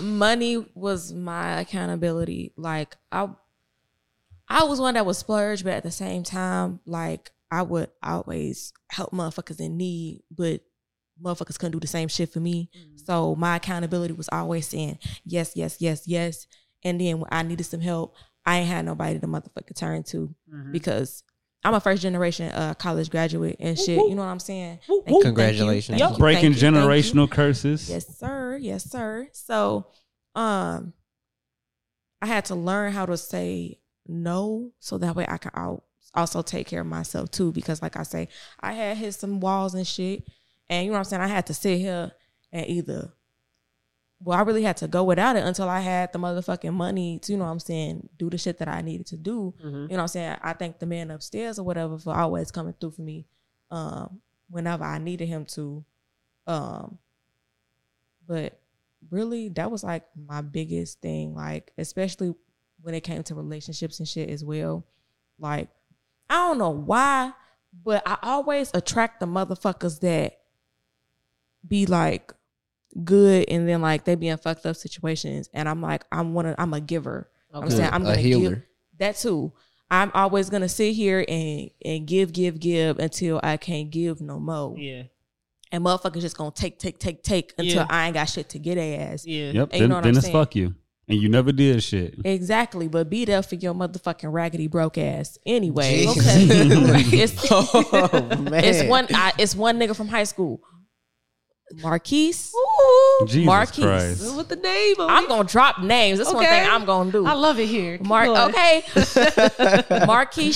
Money was my accountability. Like I I was one that would splurge, but at the same time, like, I would always help motherfuckers in need, but motherfuckers couldn't do the same shit for me. Mm-hmm. So my accountability was always saying, yes, yes, yes, yes. And then when I needed some help, I ain't had nobody to motherfucking turn to, mm-hmm. because I'm a first generation college graduate and shit. You know what I'm saying? Congratulations. Thank you. Breaking generational curses. Yes, sir. Yes, sir. So I had to learn how to say no, so that way I could also take care of myself too, because like I say, I had hit some walls and shit. And you know what I'm saying? I had to sit here and either, well, I really had to go without it until I had the motherfucking money to, you know what I'm saying, do the shit that I needed to do. Mm-hmm. You know what I'm saying? I thank the man upstairs or whatever for always coming through for me whenever I needed him to. But really, that was like my biggest thing, like, especially when it came to relationships and shit as well. Like, I don't know why, but I always attract the motherfuckers that be like good, and then like they be in fucked up situations, and I'm like, I'm a giver. Okay. I'm saying I'm gonna give that too. I'm always gonna sit here and give until I can't give no more. Yeah. And motherfuckers just gonna take until I ain't got shit to get ass. Yeah. Yep. And you know what I'm saying? It's fuck you. And you never did shit. Exactly. But be there for your motherfucking raggedy broke ass. Anyway. Jeez. Okay. It's one nigga from high school. Marquise. Ooh, Jesus Marquise. Christ. With the name on I'm going to drop names. That's one thing I'm going to do. I love it here. Marquise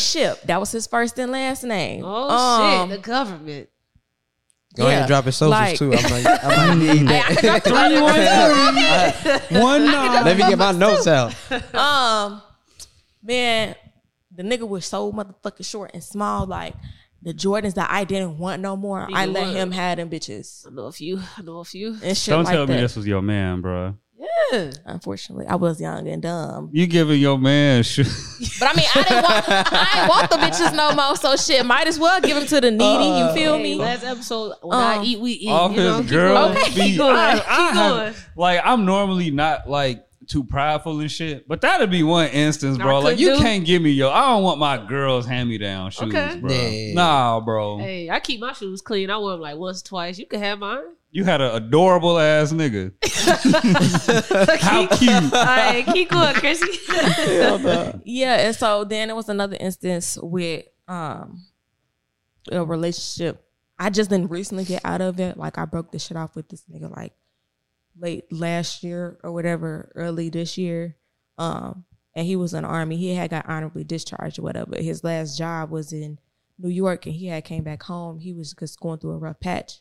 Ship. That was his first and last name. Oh, shit. The government. Go ahead and drop his socials too. I might need that. I can drop 312. Let me get my notes out. Man, the nigga was so motherfucking short and small, like, the Jordans that I didn't want no more, I let him have them bitches. I know a few. And shit. Don't tell me this was your man, bro. Yeah. Unfortunately, I was young and dumb. You giving your man shit. But I mean, I ain't want the bitches no more, so shit, might as well give them to the needy. You feel me? Last episode, when I eat, we eat. All his girls be. Like, I'm normally not, like, too prideful and shit, but that'd be one instance, bro. Like, you can't give me I don't want my girls' hand-me-down shoes, bro. Yeah. Nah, bro. Hey, I keep my shoes clean. I wear them like once, twice. You can have mine. You had an adorable ass nigga. How cute. All right, keep going, Chrissy. Yeah, and so then it was another instance with a relationship. I just didn't recently get out of it. Like, I broke this shit off with this nigga, like, late last year or whatever, early this year, and he was in the Army. He had got honorably discharged or whatever. His last job was in New York, and he had came back home. He was just going through a rough patch.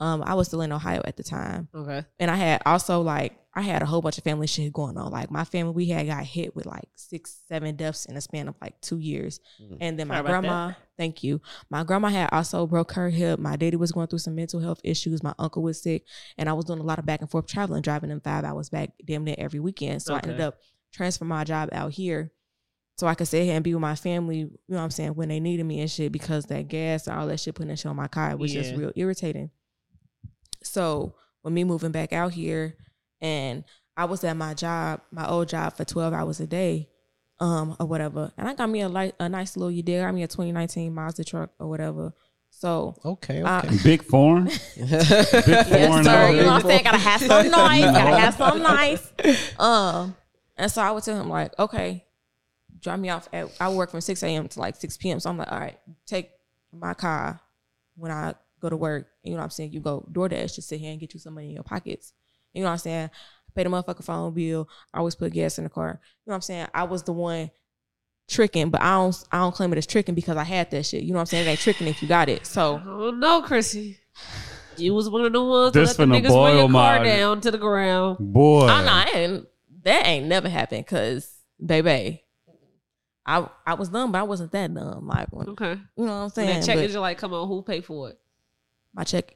I was still in Ohio at the time. Okay. And I had also, like, I had a whole bunch of family shit going on. Like, my family, we had got hit with like 6-7 deaths in a span of like 2 years. Mm-hmm. And then my grandma, thank you. My grandma had also broke her hip. My daddy was going through some mental health issues. My uncle was sick. And I was doing a lot of back and forth traveling, driving them 5 hours back damn near every weekend. So I ended up transferring my job out here so I could sit here and be with my family, you know what I'm saying, when they needed me and shit, because that gas and all that shit, putting that shit on my car, it was just real irritating. So with me moving back out here, and I was at my job, my old job, for 12 hours a day or whatever. And I got me a nice little, you dig, I got me a 2019 Mazda truck or whatever. So. Okay. Big foreign. Big foreign. Sir, you know what I'm saying? Gotta have something nice. Gotta have something nice. And so I would tell him, like, okay, drop me off. I work from 6 a.m. to like 6 p.m. So I'm like, all right, take my car when I go to work. You know what I'm saying? You go DoorDash, just sit here and get you some money in your pockets. You know what I'm saying? I pay the motherfucking phone bill. I always put gas in the car. You know what I'm saying? I was the one tricking, but I don't claim it as tricking because I had that shit. You know what I'm saying? It ain't tricking if you got it. So. Oh, no, Chrissy. You was one of the ones that let the niggas run your car down to the ground. Boy. I'm not. That ain't never happened because, baby, I was dumb, but I wasn't that dumb. Like, okay. You know what I'm saying? And that check is like, come on, who paid for it? My check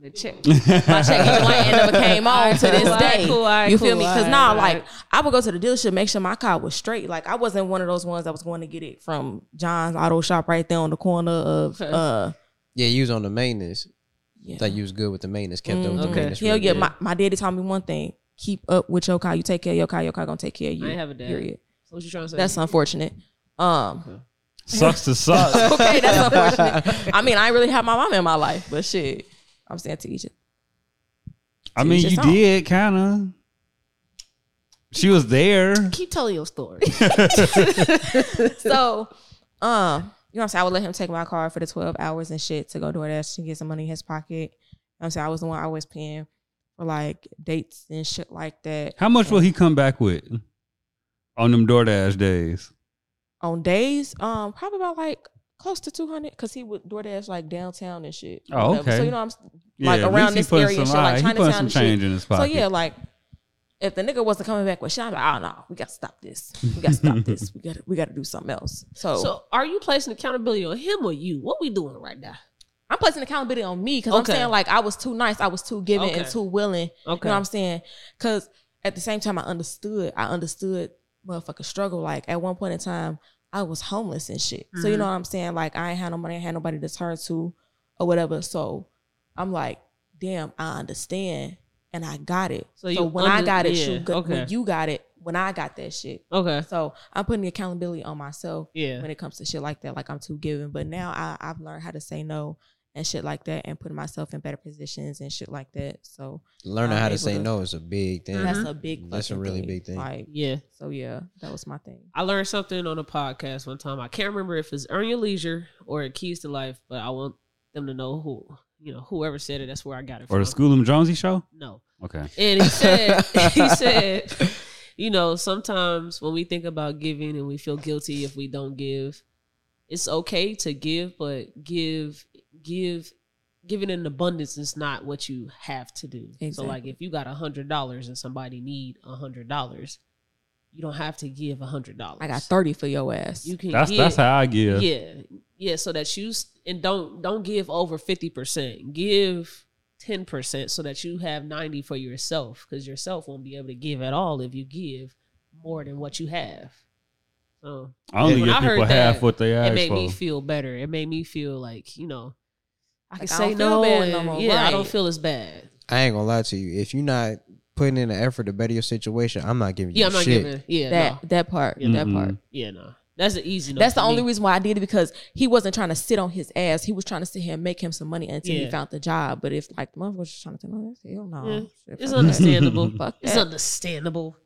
ain't never came on to this day. Cool, you feel me? Because like, I would go to the dealership, make sure my car was straight. Like, I wasn't one of those ones that was going to get it from John's Auto Shop right there on the corner of. Yeah, you was on the maintenance. Yeah. Like, you was good with the maintenance, kept up with the maintenance. Hell yeah, my daddy taught me one thing: keep up with your car. You take care of your car gonna take care of you. I ain't have a dad. Period. What you trying to say? That's unfortunate. Okay. Sucks to suck. Okay, that's unfortunate. I mean, I really have my mama in my life, but shit, I'm saying to each other. I mean, you did kind of. She was there. Keep telling your story. So, you know what I'm saying? I would let him take my car for the 12 hours and shit to go DoorDash and get some money in his pocket. You know what I'm saying? I was the one always paying for like dates and shit like that. How much will he come back with on them DoorDash days? On days, probably about like close to 200, because he would DoorDash like downtown and shit. Oh, okay. So, you know, I'm like around this area and shit, like Chinatown and shit. In his pocket. So, yeah, like if the nigga wasn't coming back with shit, I'm like, oh no, we gotta stop this. We gotta stop this. We gotta do something else. So are you placing accountability on him or you? What we doing right now? I'm placing accountability on me because I'm saying like I was too nice, I was too giving and too willing. Okay. You know what I'm saying? Because at the same time, I understood. Motherfucker struggle. Like at one point in time, I was homeless and shit. Mm-hmm. So you know what I'm saying? Like I ain't had no money, I had nobody to turn to or whatever. So I'm like, damn, I understand and I got it. So when I got it, you got, when you got it, when I got that shit. Okay. So I'm putting the accountability on myself when it comes to shit like that. Like I'm too giving. But now I've learned how to say no and shit like that and putting myself in better positions and shit like that. So learning how to say no is a big thing. That's a big That's a really big thing. Like, yeah. So yeah, that was my thing. I learned something on a podcast one time. I can't remember if it's Earn Your Leisure or Keys to Life, but I want them to know whoever said it. That's where I got it from. Or the School of Jonesy show? No. Okay. And he said, you know, sometimes when we think about giving and we feel guilty if we don't give, it's okay to give, but giving in abundance is not what you have to do. Exactly. So like if you got $100 and somebody need $100, you don't have to give $100. I got 30 for your ass. You can that's how I give. Yeah. So that you and don't give over 50%. Give 10% so that you have 90 for yourself, because yourself won't be able to give at all if you give more than what you have. So I only give people half what they ask for. It made me feel better. It made me feel like, you know, I can say no more. Yeah, I don't feel as bad. I ain't gonna lie to you. If you're not putting in the effort to better your situation, I'm not giving you shit. That part. Yeah, no. That's an easy no. That's the only reason why I did it, because he wasn't trying to sit on his ass. He was trying to sit here and make him some money until he found the job. But if like the motherfucker was trying to tell me, hell no. It's understandable. It's understandable.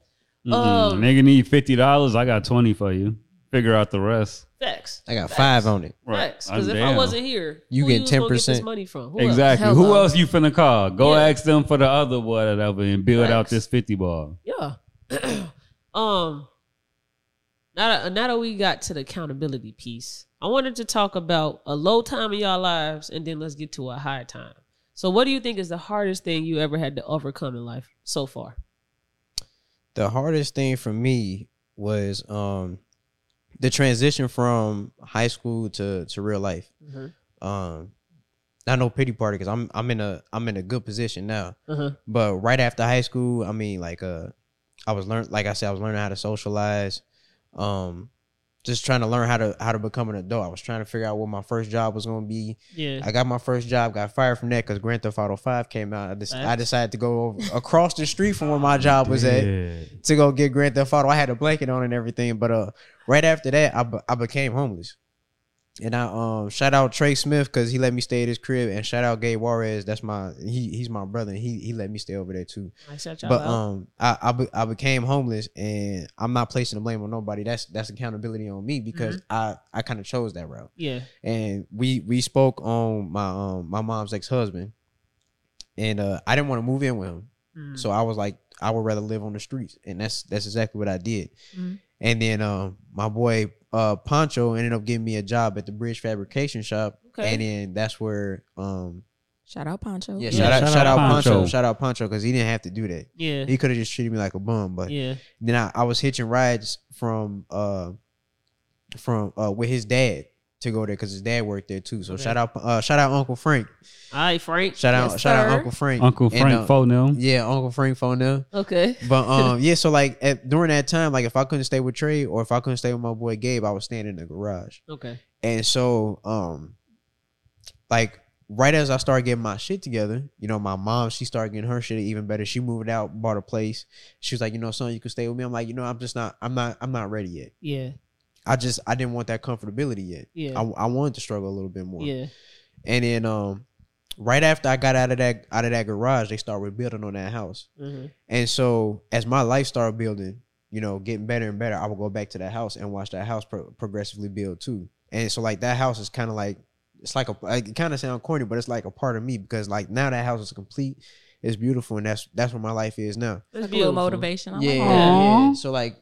Nigga need $50. I got 20 for you. Figure out the rest. Facts. I got 5 on it. Right. Because if I wasn't here, you get 10% money from who exactly. Else? Who else you finna call? Go ask them for the other whatever and build out this 50 ball. Yeah. Now that we got to the accountability piece, I wanted to talk about a low time in y'all lives, and then let's get to a high time. So, what do you think is the hardest thing you ever had to overcome in life so far? The hardest thing for me was the transition from high school to real life. Mm-hmm. Not no pity party, because I'm in a good position now. Uh-huh. But right after high school, I mean, like I was learning how to socialize, just trying to learn how to become an adult. I was trying to figure out what my first job was going to be. Yeah. I got my first job, got fired from that because Grand Theft Auto 5 came out. I decided to go across the street from where my job was at to go get Grand Theft Auto. I had a blanket on and everything, but right after that, I became homeless. And I shout out Trey Smith because he let me stay at his crib, and shout out Gabe Juarez. That's he's my brother, and he let me stay over there too. I shout y'all out. But I became homeless, and I'm not placing the blame on nobody. That's accountability on me because I kind of chose that route. Yeah. And we spoke on my mom's ex-husband, and I didn't want to move in with him, so I was like, I would rather live on the streets, and that's exactly what I did. Mm. And then my boy Poncho ended up giving me a job at the bridge fabrication shop. Okay. And then that's where shout out Poncho. Yeah, shout out Poncho. Shout out Poncho, because he didn't have to do that. Yeah. He could have just treated me like a bum. But then I was hitching rides from with his dad to go there, because his dad worked there too. So shout out Uncle Frank. All right, Frank. Shout out Uncle Frank. Uncle Frank Fonum. Yeah, Uncle Frank Fonum. Okay. But so like during that time, like if I couldn't stay with Trey or if I couldn't stay with my boy Gabe, I was staying in the garage. Okay. And so like right as I started getting my shit together, you know, my mom, she started getting her shit even better. She moved out, bought a place. She was like, you know, son, you can stay with me. I'm like, you know, I'm not ready yet. Yeah. I didn't want that comfortability yet. Yeah. I wanted to struggle a little bit more. Yeah. And then, right after I got out of that garage, they started rebuilding on that house. Mm-hmm. And so as my life started building, you know, getting better and better, I would go back to that house and watch that house progressively build too. And so like that house is kind of like, it's like a, it kind of sounds corny, but it's like a part of me because like now that house is complete, it's beautiful, and that's where my life is now. It's like a little motivation. I'm yeah. So like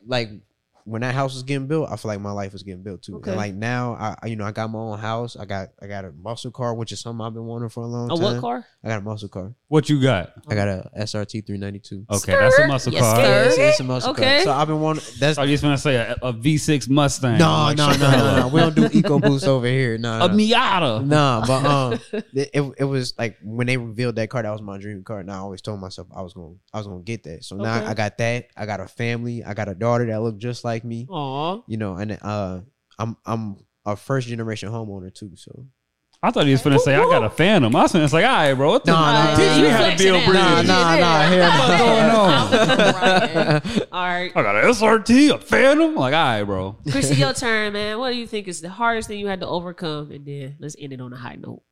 when that house was getting built, I feel like my life was getting built too. Okay. And like now, I got my own house. I got a muscle car, which is something I've been wanting for a long time. A what car? I got a muscle car. What you got? I got a SRT 392. Okay, that's a muscle car. Yes, it's a muscle car. So I've been wanting. That's. I just want to say a V6 Mustang. No. We don't do EcoBoost over here. No. Miata. No, but it was like when they revealed that car, that was my dream car, and I always told myself I was gonna get that. So now I got that. I got a family. I got a daughter that looked just like me. Aww. You know, and I'm a first generation homeowner too, so I thought he was finna say I got a Phantom. I was finna say, all right, bro, what the you had to build bridge. Nah, what's going on? All right. I got an SRT, a Phantom. Like, all right, bro. Chrissy, your turn, man. What do you think is the hardest thing you had to overcome? And then let's end it on a high note.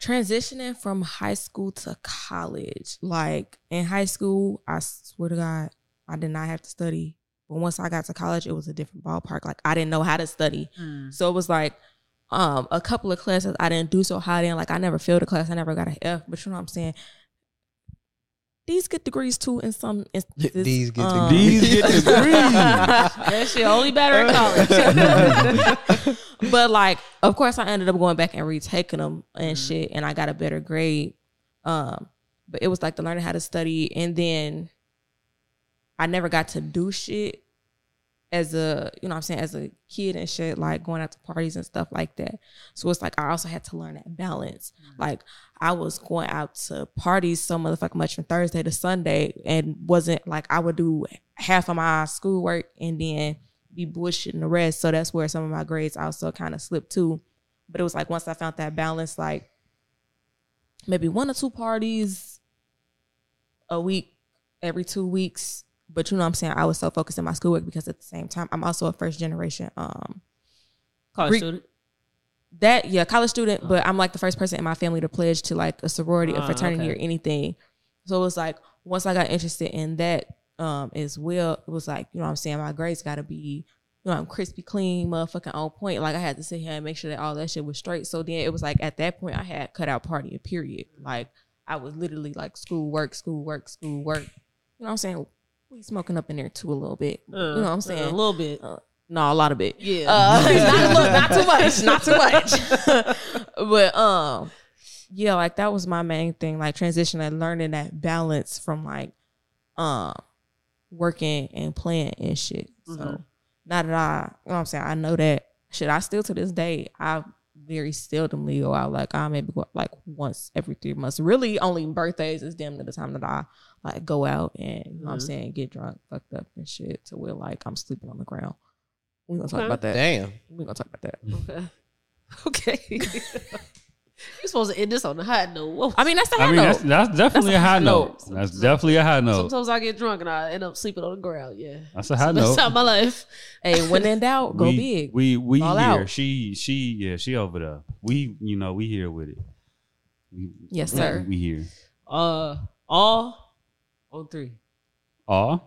Transitioning from high school to college. Like in high school, I swear to God, I did not have to study. But once I got to college, it was a different ballpark. Like, I didn't know how to study. Mm. So it was like a couple of classes I didn't do so hot in. Like, I never failed a class. I never got an F. But you know what I'm saying? These get degrees, too, in some instances. These get degrees. That shit only better in college. But, like, of course, I ended up going back and retaking them and shit. And I got a better grade. But it was like the learning how to study. And then I never got to do shit as a, you know what I'm saying, as a kid and shit, like going out to parties and stuff like that. So it's like I also had to learn that balance. Mm-hmm. Like I was going out to parties so motherfucking much from Thursday to Sunday and wasn't like I would do half of my schoolwork and then be bullshitting the rest. So that's where some of my grades also kind of slipped too. But it was like once I found that balance, like maybe one or two parties a week, every 2 weeks. But you know what I'm saying? I was so focused on my schoolwork because at the same time, I'm also a first generation college student. College student. Oh. But I'm like the first person in my family to pledge to like a sorority, a fraternity, or anything. So it was like once I got interested in that as well, it was like, you know what I'm saying? My grades got to be, you know, I'm crispy clean, motherfucking on point. Like I had to sit here and make sure that all that shit was straight. So then it was like at that point, I had cut out partying, period. Like I was literally like schoolwork. You know what I'm saying? We smoking up in there too a little bit. You know what I'm saying? A little bit. No, a lot of bit. Yeah. Not too much. But yeah, like that was my main thing, like transitioning and learning that balance from like working and playing and shit. Mm-hmm. So now that you know what I'm saying, I know that shit. I still to this day, I very seldomly go out. Like I maybe go like once every 3 months. Really only birthdays is damn near the time that I like go out and, you know what I'm saying, get drunk, fucked up and shit to where like I'm sleeping on the ground. We're gonna talk about that. Damn. We're gonna talk about that. Okay. You're supposed to end this on a high note. I mean, that's a high note. That's definitely a high note. That's definitely a high note. Sometimes I get drunk and I end up sleeping on the ground. Yeah. That's a high note. That's not my life. Hey, when in doubt, go big. We here. Out. She over there. We here with it. Yes, sir. We here. All on three. Aw.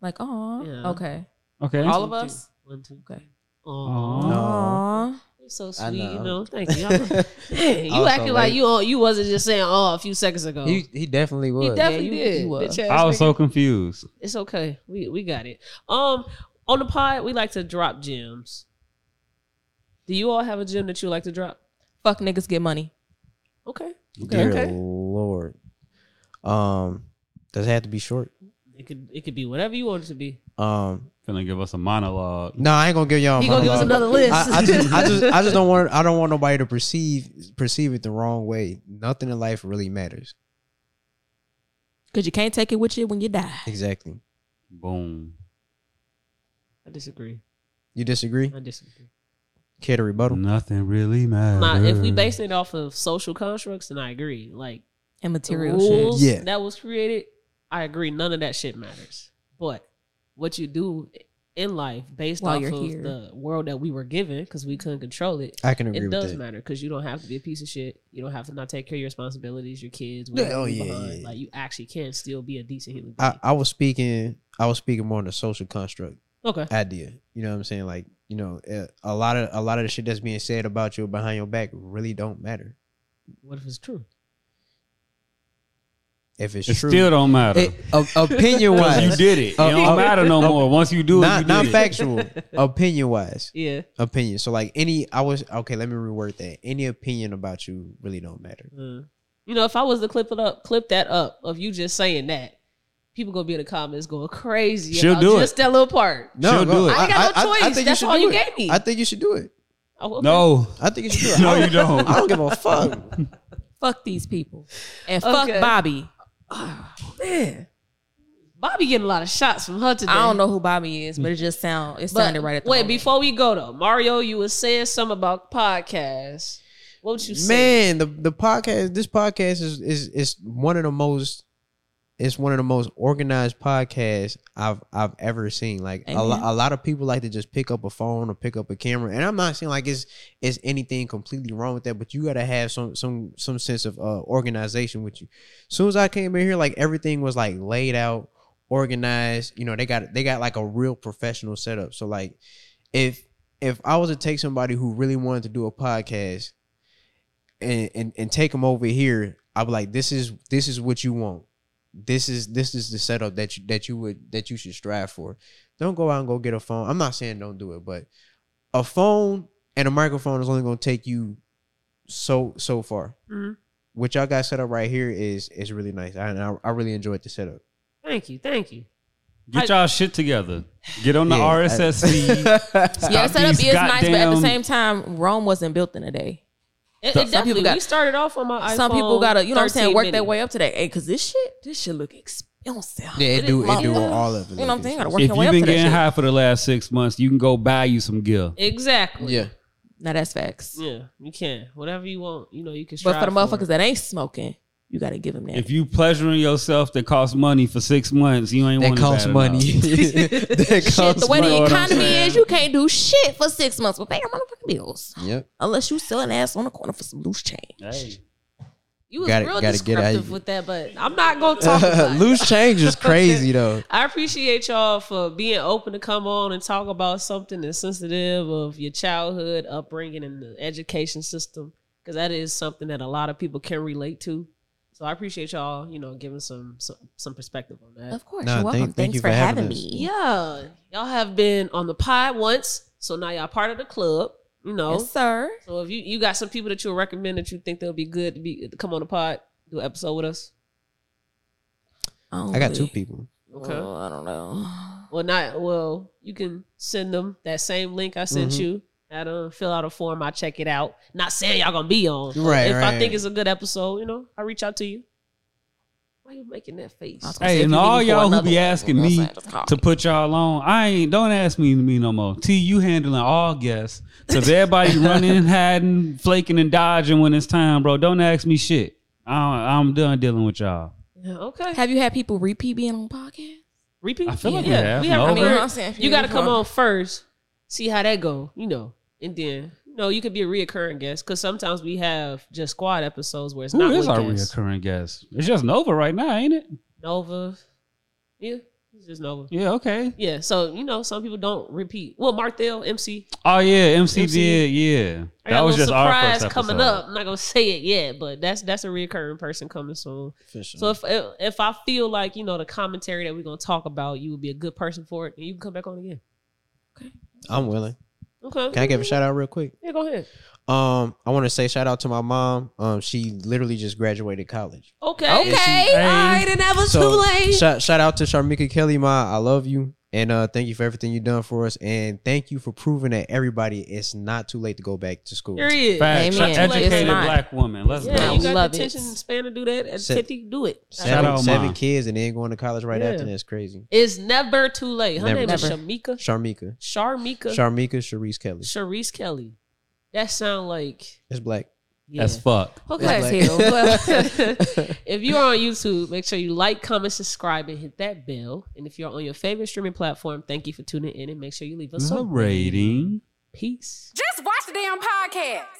Like aw. Yeah. Okay. All of us? 1, 2. Okay. Aw. No. You're so sweet, you know. Thank you. Dang, you acting like you wasn't just saying aw a few seconds ago. He definitely was. He definitely did. I was so confused. It's okay. We got it. On the pod, we like to drop gems. Do you all have a gem that you like to drop? Fuck niggas, get money. Okay. Dear Lord. Does it have to be short? It could be whatever you want it to be. Gonna give us a monologue. No, I ain't gonna give y'all a monologue. He gonna give us another list. I just don't want nobody to perceive it the wrong way. Nothing in life really matters. Cause you can't take it with you when you die. Exactly. Boom. I disagree. You disagree? I disagree. Care to rebuttal? Nothing really matters. Now, if we base it off of social constructs, then I agree. Like, and material rules shit. Yeah. That was created, I agree. None of that shit matters. But what you do in life based off of the world that we were given, because we couldn't control it, I can agree with that. It does matter, because you don't have to be a piece of shit. You don't have to not take care of your responsibilities, your kids. Like, you actually can still be a decent human being. I was speaking more on the social construct. Okay. Idea. You know what I'm saying? Like, you know, a lot of the shit that's being said about you behind your back really don't matter. What if it's true? If it's true, it still don't matter. Opinion wise, you did it. It don't matter no more. Once you do it, you not factual. Opinion wise, yeah. Opinion. So like let me reword that. Any opinion about you really don't matter. You know, if I was to clip that up of you just saying that. People gonna be in the comments going crazy. She'll do just it. That little part. No, she'll do it. I ain't got no choice. That's all you gave me. I think you should do it. Oh, okay. No, I think you should do it. No, you don't. I don't give a fuck. Fuck these people and fuck Bobby. Oh, man, Bobby getting a lot of shots from her today. I don't know who Bobby is, but it sounded right at the moment. Wait, before we go though, Mario, you were saying something about podcasts. What would you say? Man, the podcast. This podcast is one of the most. It's one of the most organized podcasts I've ever seen. Like a lot of people like to just pick up a phone or pick up a camera, and I'm not saying like it's anything completely wrong with that, but you gotta have some sense of organization with you. As soon as I came in here, like everything was like laid out, organized. You know, they got like a real professional setup. So like, if I was to take somebody who really wanted to do a podcast and take them over here, I'd be like, this is what you want. This is the setup that you should strive for. Don't go out and go get a phone. I'm not saying don't do it, but a phone and a microphone is only going to take you so far. Mm-hmm. What y'all got set up right here is really nice. I really enjoyed the setup. Thank you. Get y'all shit together. Get on the RSS feed. Your setup is nice, but at the same time, Rome wasn't built in a day. We started off on my iPhone. Some people gotta, you know what I'm saying, work their way up today. Hey, cause this shit look expensive. Yeah, it do all of it. You know what I'm saying? Gotta work your way up today. If you've been getting high for the last 6 months, you can go buy you some gear. Exactly. Yeah. Now that's facts. Yeah, you can. Whatever you want, you know, you can. But for the motherfuckers that ain't smoking, you gotta give them that. If you pleasuring yourself that costs money for 6 months, you ain't want to. That costs money. The way the economy is, you can't do shit for 6 months. But pay your motherfucking bills. Yep. Unless you selling ass on the corner for some loose change. Hey. You was real descriptive with that, but I'm not gonna talk about it. Loose change is crazy though. I appreciate y'all for being open to come on and talk about something that's sensitive of your childhood upbringing and the education system, because that is something that a lot of people can relate to. So I appreciate y'all, you know, giving some perspective on that. Of course. You're welcome. Thanks for having me. Yeah. Y'all have been on the pod once, so now y'all part of the club, you know. Yes, sir. So if you got some people that you'll recommend that you think they'll be good to come on the pod, do an episode with us. I got 2 people. Okay. Well, I don't know. Well, you can send them that same link I sent you. I don't fill out a form. I check it out. Not saying y'all gonna be on. Right. If I think it's a good episode, you know, I reach out to you. Why you making that face? Hey, and all y'all who be asking me to put y'all on, don't ask me no more. T, you handling all guests, cause everybody running, hiding, flaking, and dodging when it's time, bro. Don't ask me shit. I'm done dealing with y'all. Yeah, okay. Have you had people repeat being on podcasts? Repeat? I feel like we have. You got to come on first, see how that go. You know. And then, you could be a reoccurring guest, because sometimes we have just squad episodes where it's not one guest. Who is our reoccurring guest? It's just Nova right now, ain't it? Nova. Yeah, it's just Nova. Yeah, okay. Yeah, so, you know, some people don't repeat. Well, Marthel, MC. Oh, yeah, MC did, yeah. That was just our first episode. Coming up. I'm not going to say it yet, but that's a reoccurring person coming soon. For sure. So if I feel like, you know, the commentary that we're going to talk about, you would be a good person for it, and you can come back on again. Okay. I'm willing. Okay. Can I give a shout out real quick? Yeah, go ahead. I want to say shout out to my mom. She literally just graduated college. Okay. All right, and that was too late. Shout out to Charmika Kelly, Ma. I love you, and thank you for everything you've done for us, and thank you for proving that everybody it's not too late to go back to school. Period. Amen. Educated black woman. Let's go. You got the attention span to do that. At 50, do it. Seven kids and then going to college right after that's crazy. It's never too late. Her name is Charmika. Charmika Sharice Kelly. That sound like it's black. Yeah. As fuck. Okay. If you are on YouTube, make sure you like, comment, subscribe, and hit that bell. And if you're on your favorite streaming platform, thank you for tuning in and make sure you leave us a rating. Peace. Just watch the damn podcast.